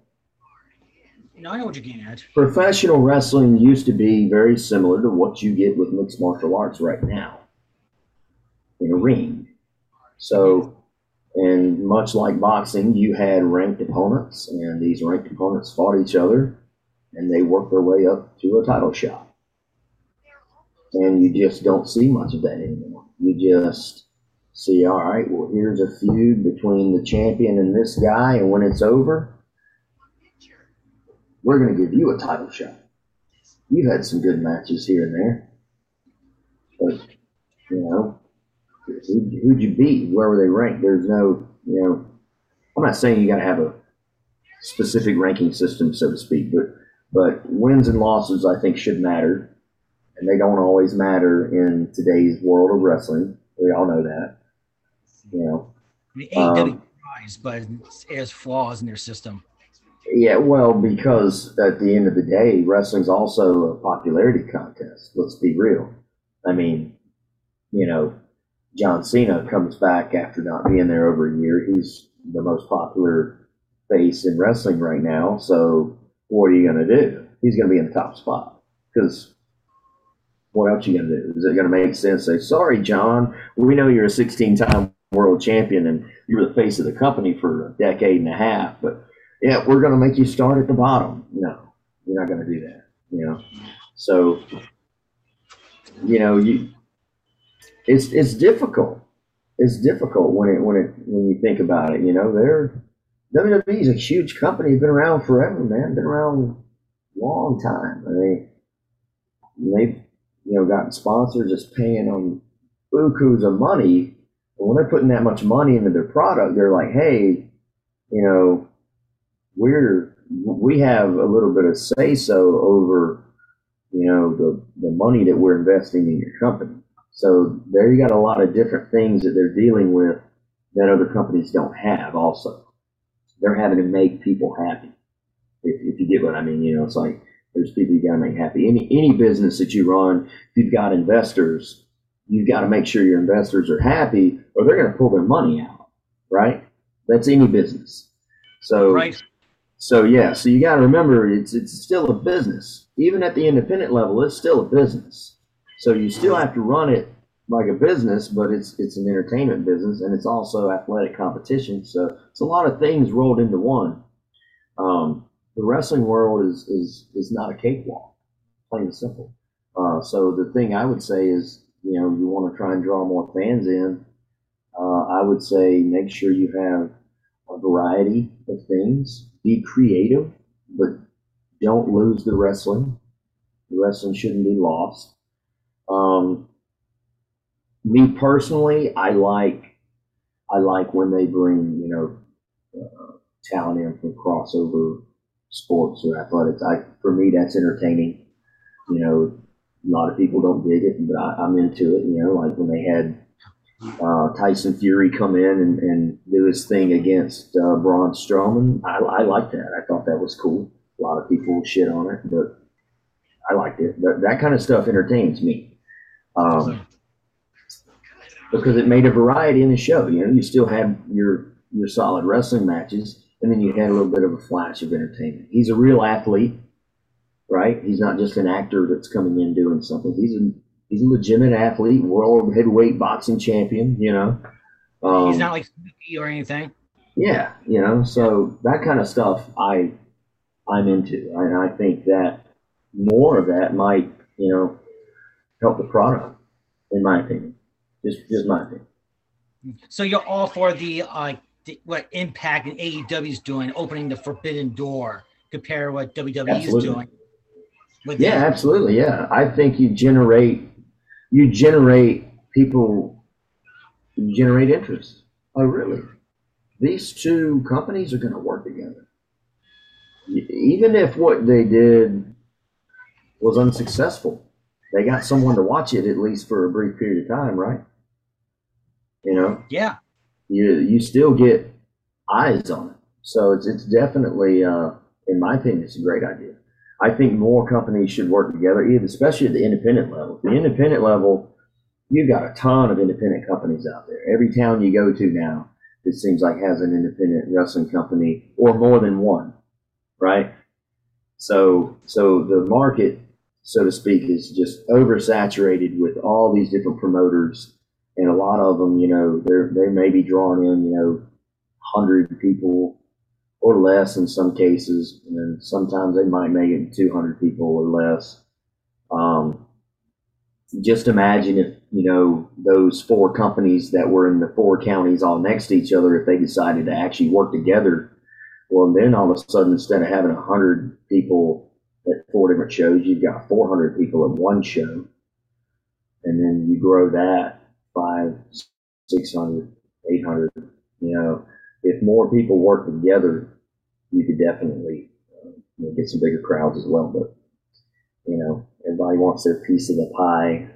No, I know what you're getting at. Professional wrestling used to be very similar to what you get with mixed martial arts right now in a ring. So, and much like boxing, you had ranked opponents, and these ranked opponents fought each other, and they worked their way up to a title shot. And you just don't see much of that anymore. You just see, all right, well, here's a feud between the champion and this guy, and when it's over, we're going to give you a title shot. You've had some good matches here and there. But, you know, who'd, who'd you beat? Where were they ranked? There's no, you know, I'm not saying you got to have a specific ranking system, so to speak, but, but wins and losses, I think, should matter. And they don't always matter in today's world of wrestling. We all know that. You know, the A E W tries, but it has flaws in their system. Yeah, well, because at the end of the day, wrestling's also a popularity contest. Let's be real. I mean, you know, John Cena comes back after not being there over a year. He's the most popular face in wrestling right now. So what are you going to do? He's going to be in the top spot because what else are you going to do? Is it going to make sense? Say, sorry, John, we know you're a sixteen-time world champion and you were the face of the company for a decade and a half, but yeah, we're going to make you start at the bottom. No, you're not going to do that. You know, so you know you. It's it's difficult. It's difficult when it when it when you think about it. You know, they're W W E is a huge company. Been around forever, man. Been around a long time. I mean, they've you know gotten sponsors just paying them bukus of money. And when they're putting that much money into their product, they're like, hey, you know. We're we have a little bit of say so over, you know, the the money that we're investing in your company. So there you got a lot of different things that they're dealing with that other companies don't have. Also, they're having to make people happy. If, if you get what I mean, you know, it's like there's people you got to make happy. Any any business that you run, if you've got investors, you've got to make sure your investors are happy, or they're going to pull their money out. Right? That's any business. So. Right. So, yeah, so you got to remember, it's it's still a business. Even at the independent level, it's still a business. So you still have to run it like a business, but it's it's an entertainment business, and it's also athletic competition. So it's a lot of things rolled into one. Um, the wrestling world is, is, is not a cakewalk, plain and simple. Uh, so the thing I would say is, you know, you want to try and draw more fans in. Uh, I would say make sure you have a variety of things. Be creative, but don't lose the wrestling. The wrestling shouldn't be lost. Um, me personally, I like I like when they bring, you know, uh, talent in from crossover sports or athletics. I, for me, that's entertaining. You know, a lot of people don't dig it, but I, I'm into it. You know, like when they had Uh, Tyson Fury come in and, and do his thing against uh, Braun Strowman. I, I liked that. I thought that was cool. A lot of people shit on it, but I liked it. But that kind of stuff entertains me um, because it made a variety in the show. You know, you still had your your solid wrestling matches, and then you had a little bit of a flash of entertainment. He's a real athlete, right? He's not just an actor that's coming in doing something. He's a He's a legitimate athlete, world heavyweight boxing champion, you know. Um, He's not like Mickey or anything. Yeah, you know, so that kind of stuff I, I'm into. And I think that more of that might, you know, help the product, in my opinion. Just just my opinion. So you're all for the, uh, the what Impact and A E W is doing, opening the forbidden door compared to what W W E Absolutely. Is doing. Yeah, absolutely, yeah. I think you generate... You generate people, you generate interest. Oh, really? These two companies are going to work together. Even if what they did was unsuccessful, they got someone to watch it at least for a brief period of time, right? You know? Yeah. You you still get eyes on it. So it's, it's definitely, uh, in my opinion, it's a great idea. I think more companies should work together, especially at the independent level. The independent level, you've got a ton of independent companies out there. Every town you go to now, it seems like has an independent wrestling company or more than one, right? So, so the market, so to speak, is just oversaturated with all these different promoters And a lot of them, you know, they they may be drawing in, you know, one hundred people or less in some cases. And sometimes they might make it two hundred people or less. Um, just imagine if, you know, those four companies that were in the four counties all next to each other, if they decided to actually work together. Well, then all of a sudden, instead of having one hundred people at four different shows, you've got four hundred people at one show. And then you grow that five, six hundred, eight hundred. You know, if more people work together, you could definitely uh, you know, get some bigger crowds as well. But, you know, everybody wants their piece of the pie.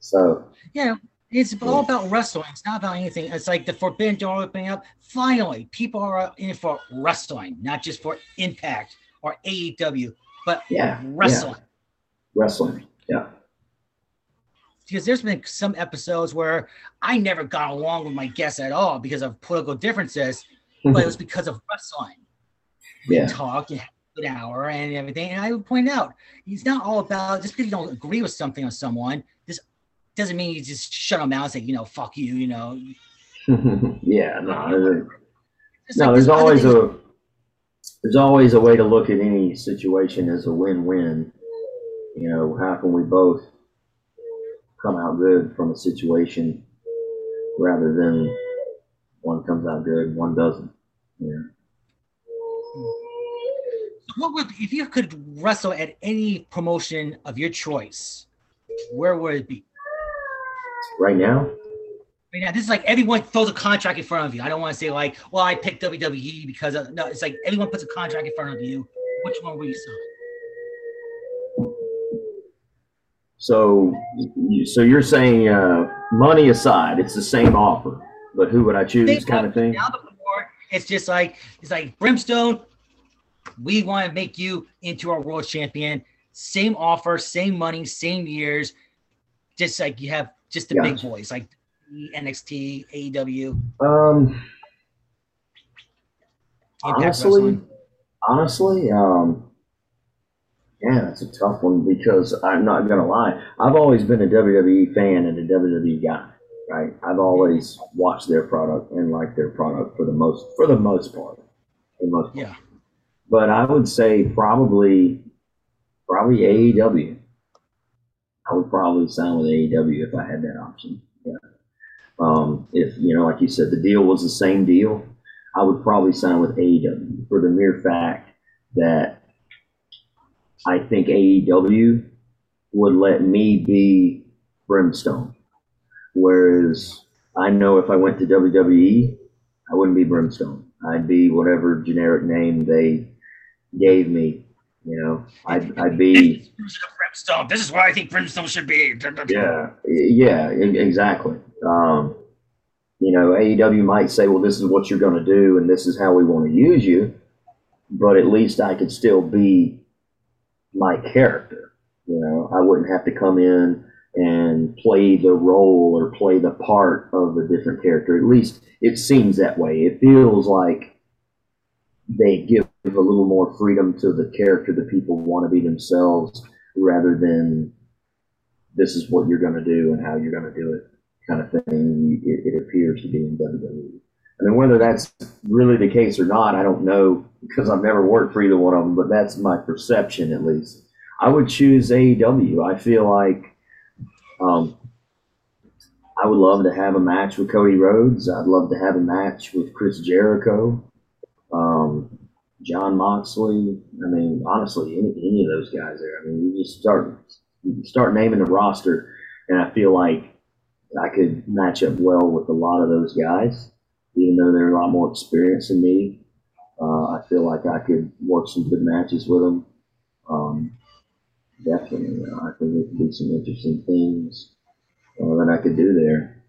So, yeah. It's all about wrestling. It's not about anything. It's like the forbidden door opening up. Finally, people are in for wrestling, not just for Impact or A E W, but yeah, wrestling. Yeah. Wrestling, yeah. Because there's been some episodes where I never got along with my guests at all because of political differences, mm-hmm. but it was because of wrestling. We yeah. talked and had a good hour and everything, and I would point out, it's not all about, just because you don't agree with something or someone, this doesn't mean you just shut them out and say, you know, fuck you, you know. yeah, no. There's, a, no, like there's always a there's always a way to look at any situation as a win-win. You know, how can we both come out good from a situation rather than one comes out good and one doesn't. Yeah. What would, if you could wrestle at any promotion of your choice, where would it be? Right now? Right now, this is like everyone throws a contract in front of you. I don't want to say like, well, I picked W W E because of, no, it's like everyone puts a contract in front of you. Which one will you sign? So, so you're saying uh, money aside, it's the same offer, but who would I choose? They kind of thing. Now before, it's just like it's like Brimstone. We want to make you into our world champion. Same offer, same money, same years. Just like you have. Just the yeah. big boys, like N X T, A E W. Um, honestly, honestly, um, yeah, that's a tough one because I'm not going to lie. I've always been a W W E fan and a W W E guy, right? I've always watched their product and liked their product for the most for the most part. For the most part. Yeah. But I would say probably, probably A E W. I would probably sign with A E W if I had that option. Yeah. Um, if, you know, like you said, the deal was the same deal, I would probably sign with A E W for the mere fact that I think A E W would let me be Brimstone. Whereas I know if I went to W W E, I wouldn't be Brimstone. I'd be whatever generic name they gave me. You know, I'd, I'd be... Brimstone. This is what I think Brimstone should be. Yeah, yeah, exactly. Um, you know, A E W might say, well, this is what you're going to do, and this is how we want to use you, but at least I could still be my character. You know, I wouldn't have to come in and play the role or play the part of a different character. At least it seems that way. It feels like they give a little more freedom to the character that people want to be themselves rather than this is what you're going to do and how you're going to do it kind of thing. It, it appears to be in W W E. I mean, whether that's really the case or not, I don't know because I've never worked for either one of them, but that's my perception at least. I would choose A E W. I feel like um, I would love to have a match with Cody Rhodes. I'd love to have a match with Chris Jericho. Um, John Moxley. I mean, honestly, any, any of those guys there. I mean, you just start you start naming the roster, and I feel like I could match up well with a lot of those guys, even though they're a lot more experienced than me. Uh, I feel like I could work some good matches with them. Um, definitely, you know, I think there could be some interesting things uh, that I could do there.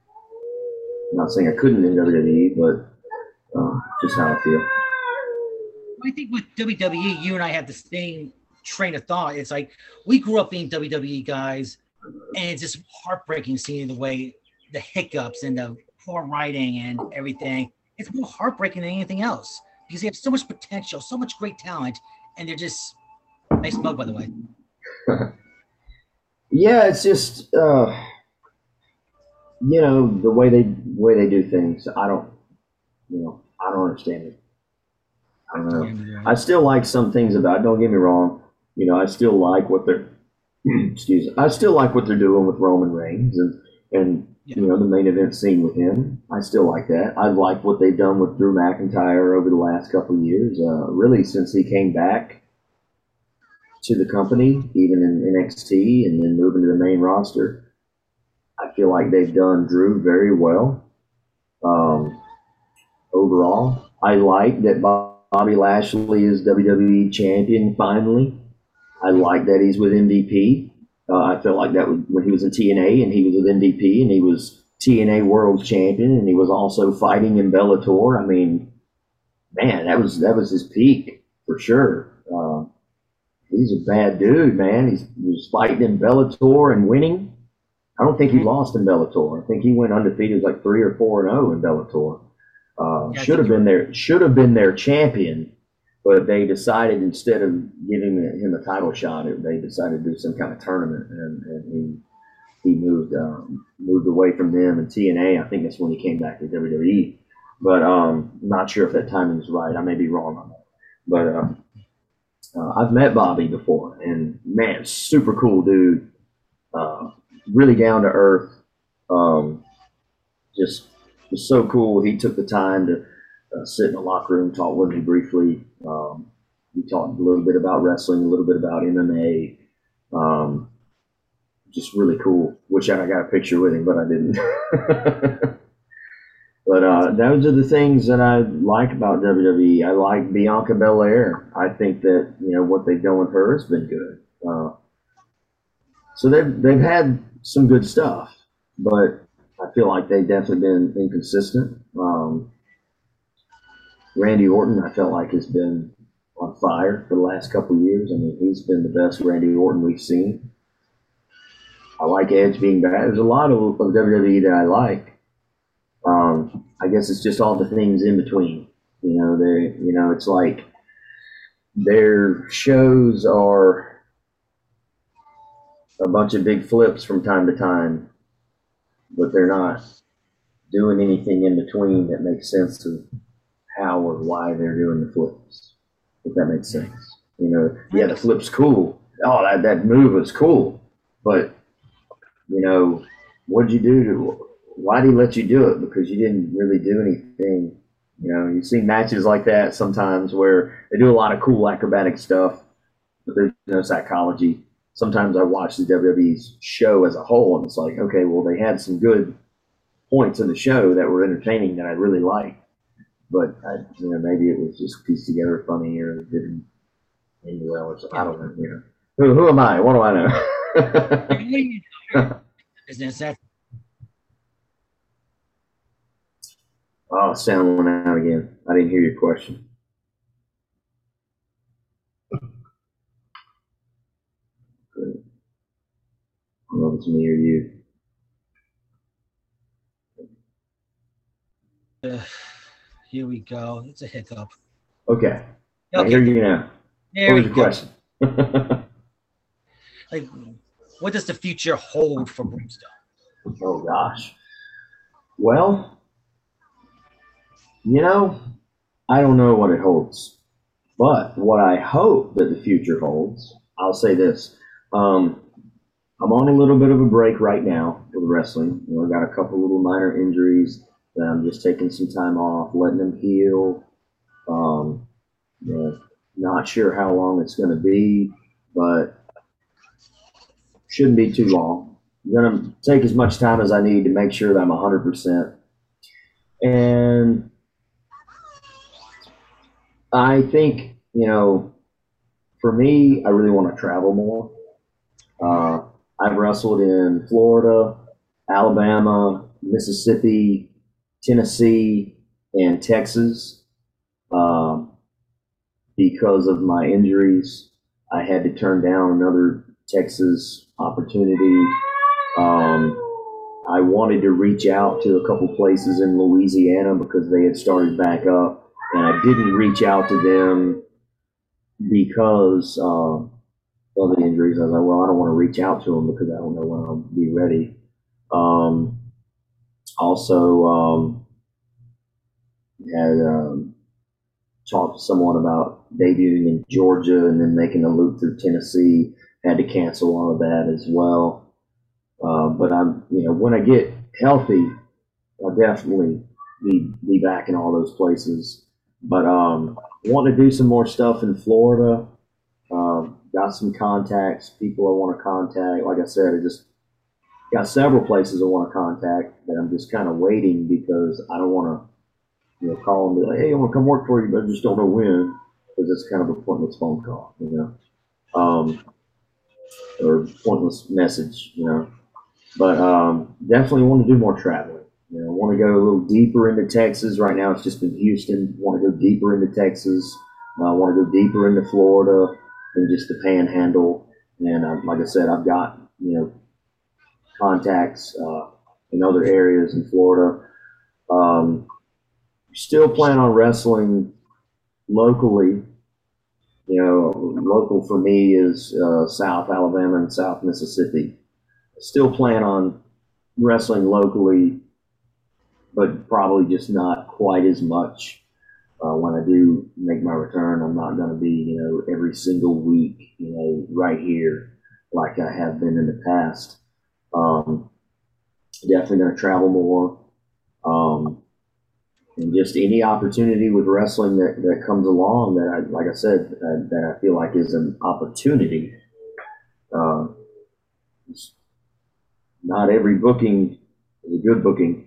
I'm not saying I couldn't in W W E, but uh, just how I feel. I think with W W E, you and I have the same train of thought. It's like we grew up being W W E guys, and it's just heartbreaking seeing the way the hiccups and the poor writing and everything. It's more heartbreaking than anything else because they have so much potential, so much great talent, and they're just nice mug, by the way. Yeah, it's just uh, you know, the way they way they do things. I don't, you know, I don't understand it. I don't know. Yeah, yeah. I still like some things about it. Don't get me wrong. You know, I still like what they're. excuse me. I still like what they're doing with Roman Reigns and and yeah. you know, the main event scene with him. I still like that. I like what they've done with Drew McIntyre over the last couple of years. Uh, really, since he came back to the company, even in N X T, and then moving to the main roster, I feel like they've done Drew very well. Um, overall, I like that Bobby Lashley is W W E champion finally. I like that he's with M V P. Uh, I felt like that was when he was in T N A and he was with M V P and he was T N A World Champion and he was also fighting in Bellator. I mean, man, that was that was his peak for sure. Uh, he's a bad dude, man. He's, he was fighting in Bellator and winning. I don't think he lost in Bellator. I think he went undefeated like three or four and zero in Bellator. Uh, yeah, should have been their should have been their champion. But they decided instead of giving him a title shot, they decided to do some kind of tournament, and, and he he moved um, moved away from them and T N A. I think that's when he came back to W W E. But um, not sure if that timing is right. I may be wrong on that. But uh, uh, I've met Bobby before, and man, super cool dude. Uh, really down to earth. Um, just was so cool. He took the time to. Uh, sit in the locker room, talk with me briefly. Um, we talked a little bit about wrestling, a little bit about M M A. Um, just really cool. Wish I got a picture with him, but I didn't. But uh, those are the things that I like about W W E. I like Bianca Belair. I think that, you know, what they've done with her has been good. Uh, so they've, they've had some good stuff, but I feel like they've definitely been inconsistent. Um, Randy Orton, I felt like, has been on fire for the last couple of years. I mean, he's been the best Randy Orton we've seen. I like Edge being back. There's a lot of, of W W E that I like. Um, I guess it's just all the things in between. You know, they, you know, it's like their shows are a bunch of big flips from time to time, but they're not doing anything in between that makes sense to how or why they're doing the flips, if that makes sense. You know, yeah, the flip's cool. Oh, that, that move was cool. But, you know, what'd you do to, why did he let you do it? Because you didn't really do anything. You know, you see matches like that sometimes where they do a lot of cool acrobatic stuff, but there's no psychology. Sometimes I watch the W W E's show as a whole, and it's like, okay, well, they had some good points in the show that were entertaining that I really liked. But I, you know, maybe it was just pieced together funny or it didn't end well. Or I don't know. You know. Who, who am I? What do I know? Oh, sound went out again. I didn't hear your question. Good. I don't know if it's me or you. Uh. Here we go. It's a hiccup. Okay. I okay. hear you now. There what was your go. question? Like, what does the future hold for Brimstone? Oh, gosh. Well, you know, I don't know what it holds. But what I hope that the future holds, I'll say this. Um, I'm on a little bit of a break right now with wrestling. You know, I've got a couple little minor injuries. I'm just taking some time off, letting them heal. Um, yeah, not sure how long it's going to be, but shouldn't be too long. I'm going to take as much time as I need to make sure that I'm one hundred percent. And I think, you know, for me, I really want to travel more. Uh, I've wrestled in Florida, Alabama, Mississippi, Tennessee, and Texas. Um, because of my injuries, I had to turn down another Texas opportunity. Um, I wanted to reach out to a couple places in Louisiana because they had started back up, and I didn't reach out to them because um, of the injuries. I was like, well, I don't want to reach out to them because I don't know when I'll be ready. Um, Also, um, had um, talked to someone about debuting in Georgia and then making a loop through Tennessee. Had to cancel all of that as well. Uh, but I'm, you know, when I get healthy, I'll definitely be be back in all those places. But um, want to do some more stuff in Florida. Uh, got some contacts, people I want to contact. Like I said, I just got several places I want to contact that I'm just kind of waiting, because I don't want to, you know, call them and be like, hey, I want to come work for you, but I just don't know when, because it's kind of a pointless phone call, you know, um, or pointless message, you know. But um, definitely want to do more traveling. You know, want to go a little deeper into Texas. Right now, it's just in Houston. Want to go deeper into Texas. I uh, want to go deeper into Florida and just the Panhandle. And uh, like I said, I've got, you know, contacts uh, in other areas in Florida. Um, still plan on wrestling locally. You know, local for me is uh, South Alabama and South Mississippi. Still plan on wrestling locally, but probably just not quite as much. Uh, when I do make my return, I'm not going to be, you know, every single week, you know, right here like I have been in the past. Um, definitely going to travel more. Um, and just any opportunity with wrestling that, that comes along that, I, like I said, uh, that I feel like is an opportunity. Uh, not every booking is a good booking.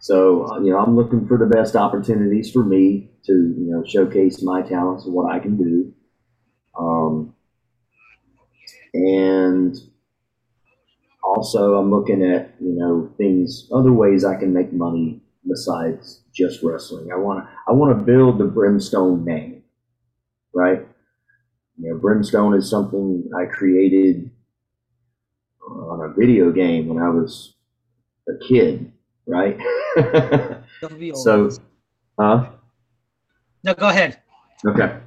So, you know, I'm looking for the best opportunities for me to, you know, showcase my talents and what I can do. Um, and also I'm looking at, you know, things, other ways I can make money besides just wrestling. I want to, I want to build the Brimstone name, right? You know, Brimstone is something I created on a video game when I was a kid. Right. So, huh? No, go ahead. Okay.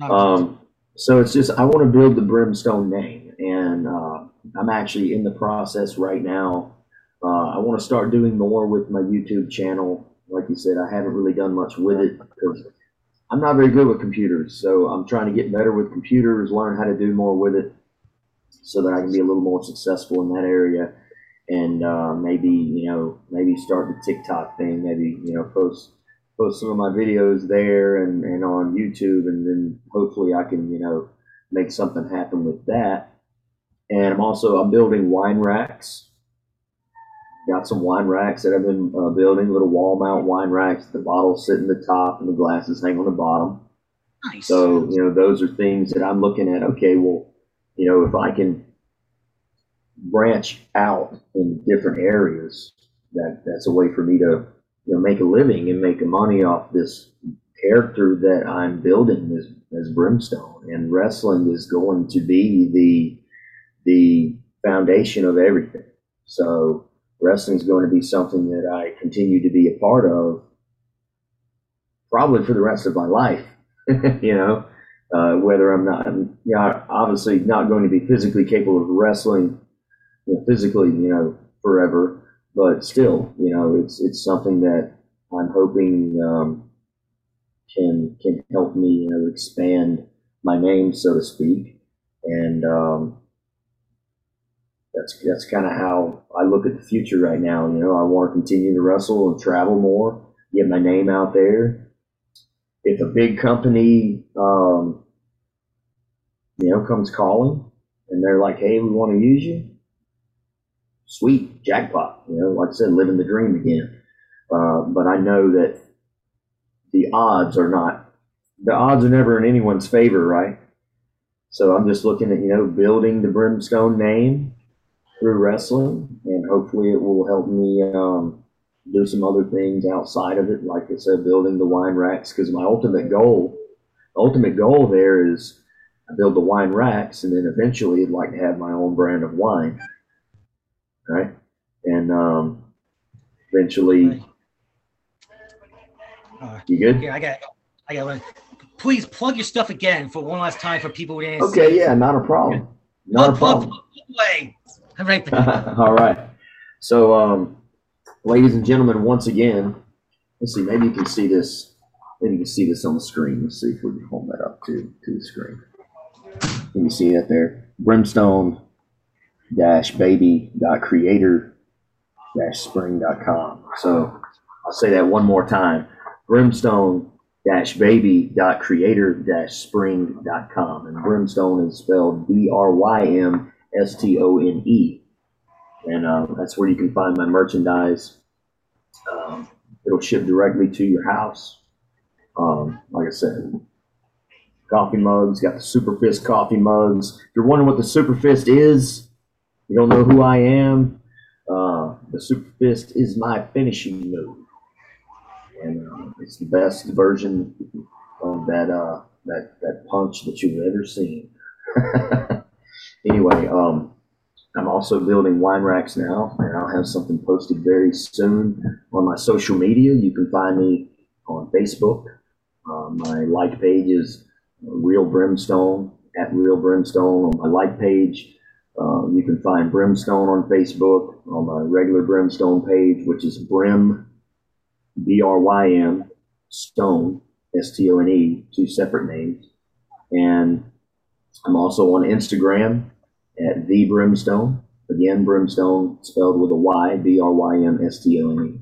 Um, so it's just, I want to build the Brimstone name, and uh, I'm actually in the process right now. Uh, I want to start doing more with my YouTube channel. Like you said, I haven't really done much with it because I'm not very good with computers. So I'm trying to get better with computers, learn how to do more with it so that I can be a little more successful in that area. And uh, maybe, you know, maybe start the TikTok thing, maybe, you know, post post some of my videos there and, and on YouTube, and then hopefully I can, you know, make something happen with that. And I'm also, I'm building wine racks. Got some wine racks that I've been uh, building, little wall mount wine racks. The bottles sit in the top and the glasses hang on the bottom. Nice. So, you know, those are things that I'm looking at. Okay, well, you know, if I can branch out in different areas, that that's a way for me to, you know, make a living and make money off this character that I'm building, this as Brimstone. And wrestling is going to be the the foundation of everything. So wrestling is going to be something that I continue to be a part of probably for the rest of my life. You know, uh, whether I'm not, I'm, you know, obviously not going to be physically capable of wrestling physically, you know, forever, but still, you know, it's it's something that I'm hoping um, can can help me, you know, expand my name, so to speak. And um, that's that's kind of how I look at the future right now. You know, I want to continue to wrestle and travel more, get my name out there. If a big company, um, you know, comes calling and they're like, "Hey, we want to use you." Sweet, jackpot. You know, like I said, living the dream again. Uh, but I know that the odds are not, the odds are never in anyone's favor, right? So I'm just looking at, you know, building the Brimstone name through wrestling, and hopefully it will help me um, do some other things outside of it. Like I said, building the wine racks, because my ultimate goal, the ultimate goal there is I build the wine racks, and then eventually I'd like to have my own brand of wine. Right, and um, eventually, uh, you good? Yeah, I got, I got. Please plug your stuff again for one last time for people who didn't. Okay, see. Yeah, not a problem. Not plug, a problem. Plug, plug, plug, plug. All right. So, um, ladies and gentlemen, once again, let's see, maybe you can see this. Maybe you can see this on the screen. Let's see if we can hold that up to, to the screen. Can you see that there? Brimstone dash baby dot creator dash spring dot com. So I'll say that one more time. Brimstone dash baby dot creator dash spring dot com. And Brimstone is spelled B R Y M S T O N E. And uh, that's where you can find my merchandise. Um, it'll ship directly to your house. Um, like I said, coffee mugs, got the Super Fist coffee mugs. If you're wondering what the Super Fist is, you don't know who I am, uh, the Super Fist is my finishing move. And uh, it's the best version of that uh, that, that punch that you've ever seen. Anyway, um, I'm also building wine racks now, and I'll have something posted very soon on my social media. You can find me on Facebook. Uh, my like page is Real Brimstone, at Real Brimstone on my like page. Uh, you can find Brimstone on Facebook, on my regular Brimstone page, which is Brim, B R Y M, Stone, S T O N E, two separate names. And I'm also on Instagram at The Brimstone. Again, Brimstone spelled with a Y, B R Y M S T O N E.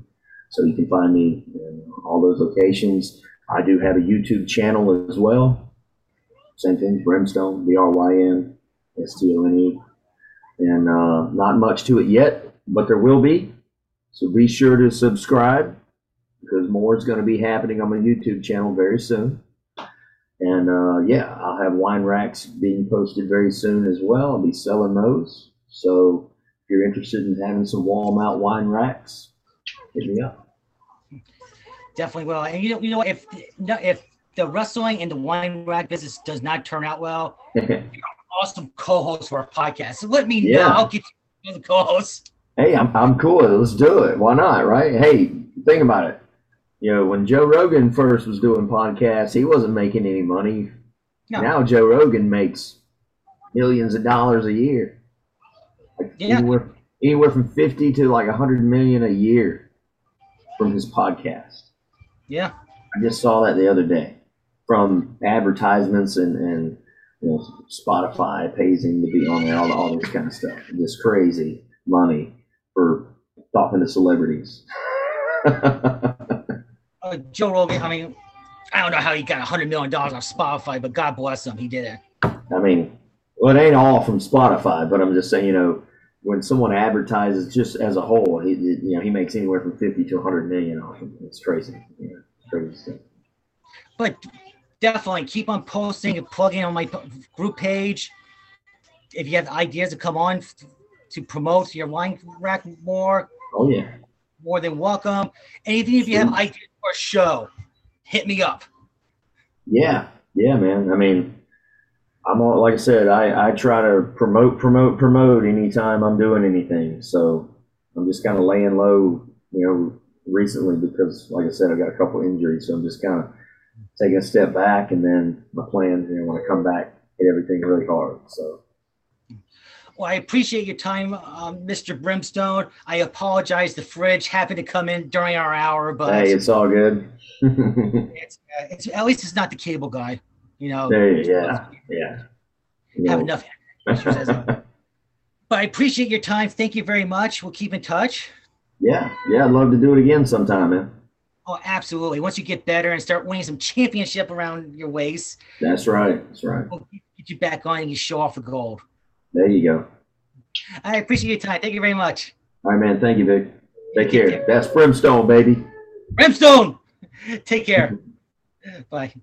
So you can find me in all those locations. I do have a YouTube channel as well. Same thing, Brimstone, B R Y M S T O N E. And uh, not much to it yet, but there will be. So be sure to subscribe, because more is going to be happening on my YouTube channel very soon. And uh, yeah, I'll have wine racks being posted very soon as well. I'll be selling those. So if you're interested in having some wall mount wine racks, hit me up. Definitely will. And you know, you know, if if the wrestling and the wine rack business does not turn out well, you're an awesome co-host for our podcast. So let me yeah. know. I'll get you as a co-host. Hey, I'm I'm cool. Let's do it. Why not? Right? Hey, think about it. You know, when Joe Rogan first was doing podcasts, he wasn't making any money. No. Now Joe Rogan makes millions of dollars a year. Like yeah. anywhere, anywhere from fifty to like a hundred million a year from his podcast. Yeah. I just saw that the other day from advertisements and, and you know, Spotify pays him to be on there, all, all this kind of stuff. Just crazy money for talking to celebrities. Uh, Joe Rogan, I mean, I don't know how he got one hundred million dollars on Spotify, but God bless him, he did it. I mean, well, it ain't all from Spotify, but I'm just saying, you know, when someone advertises just as a whole, he, you know, he makes anywhere from fifty to one hundred million dollars off him. It's crazy. You know, it's crazy stuff. But definitely keep on posting and plugging on my group page. If you have ideas to come on to promote your wine rack more, oh, yeah. more than welcome. Anything, if you have ideas for a show, hit me up. Yeah, yeah, man. I mean, I'm all, like I said, I, I try to promote, promote, promote anytime I'm doing anything. So I'm just kind of laying low, you know, recently because, like I said, I've got a couple injuries. So I'm just kind of taking a step back, and then my plan, you know, when I come back, hit everything really hard. So. Well, I appreciate your time, um, Mister Brimstone. I apologize. The fridge happened to come in during our hour, but hey, it's all good. it's, uh, it's at least it's not the cable guy, you know. There, yeah, yeah. You have know. enough. But I appreciate your time. Thank you very much. We'll keep in touch. Yeah, yeah. I'd love to do it again sometime, man. Oh, absolutely. Once you get better and start winning some championship around your waist. That's right. That's right. We'll get you back on and you show off the gold. There you go. I appreciate your time. Thank you very much. All right, man. Thank you, Vic. Take, Take care. care. That's Brimstone, baby. Brimstone. Take care. Bye.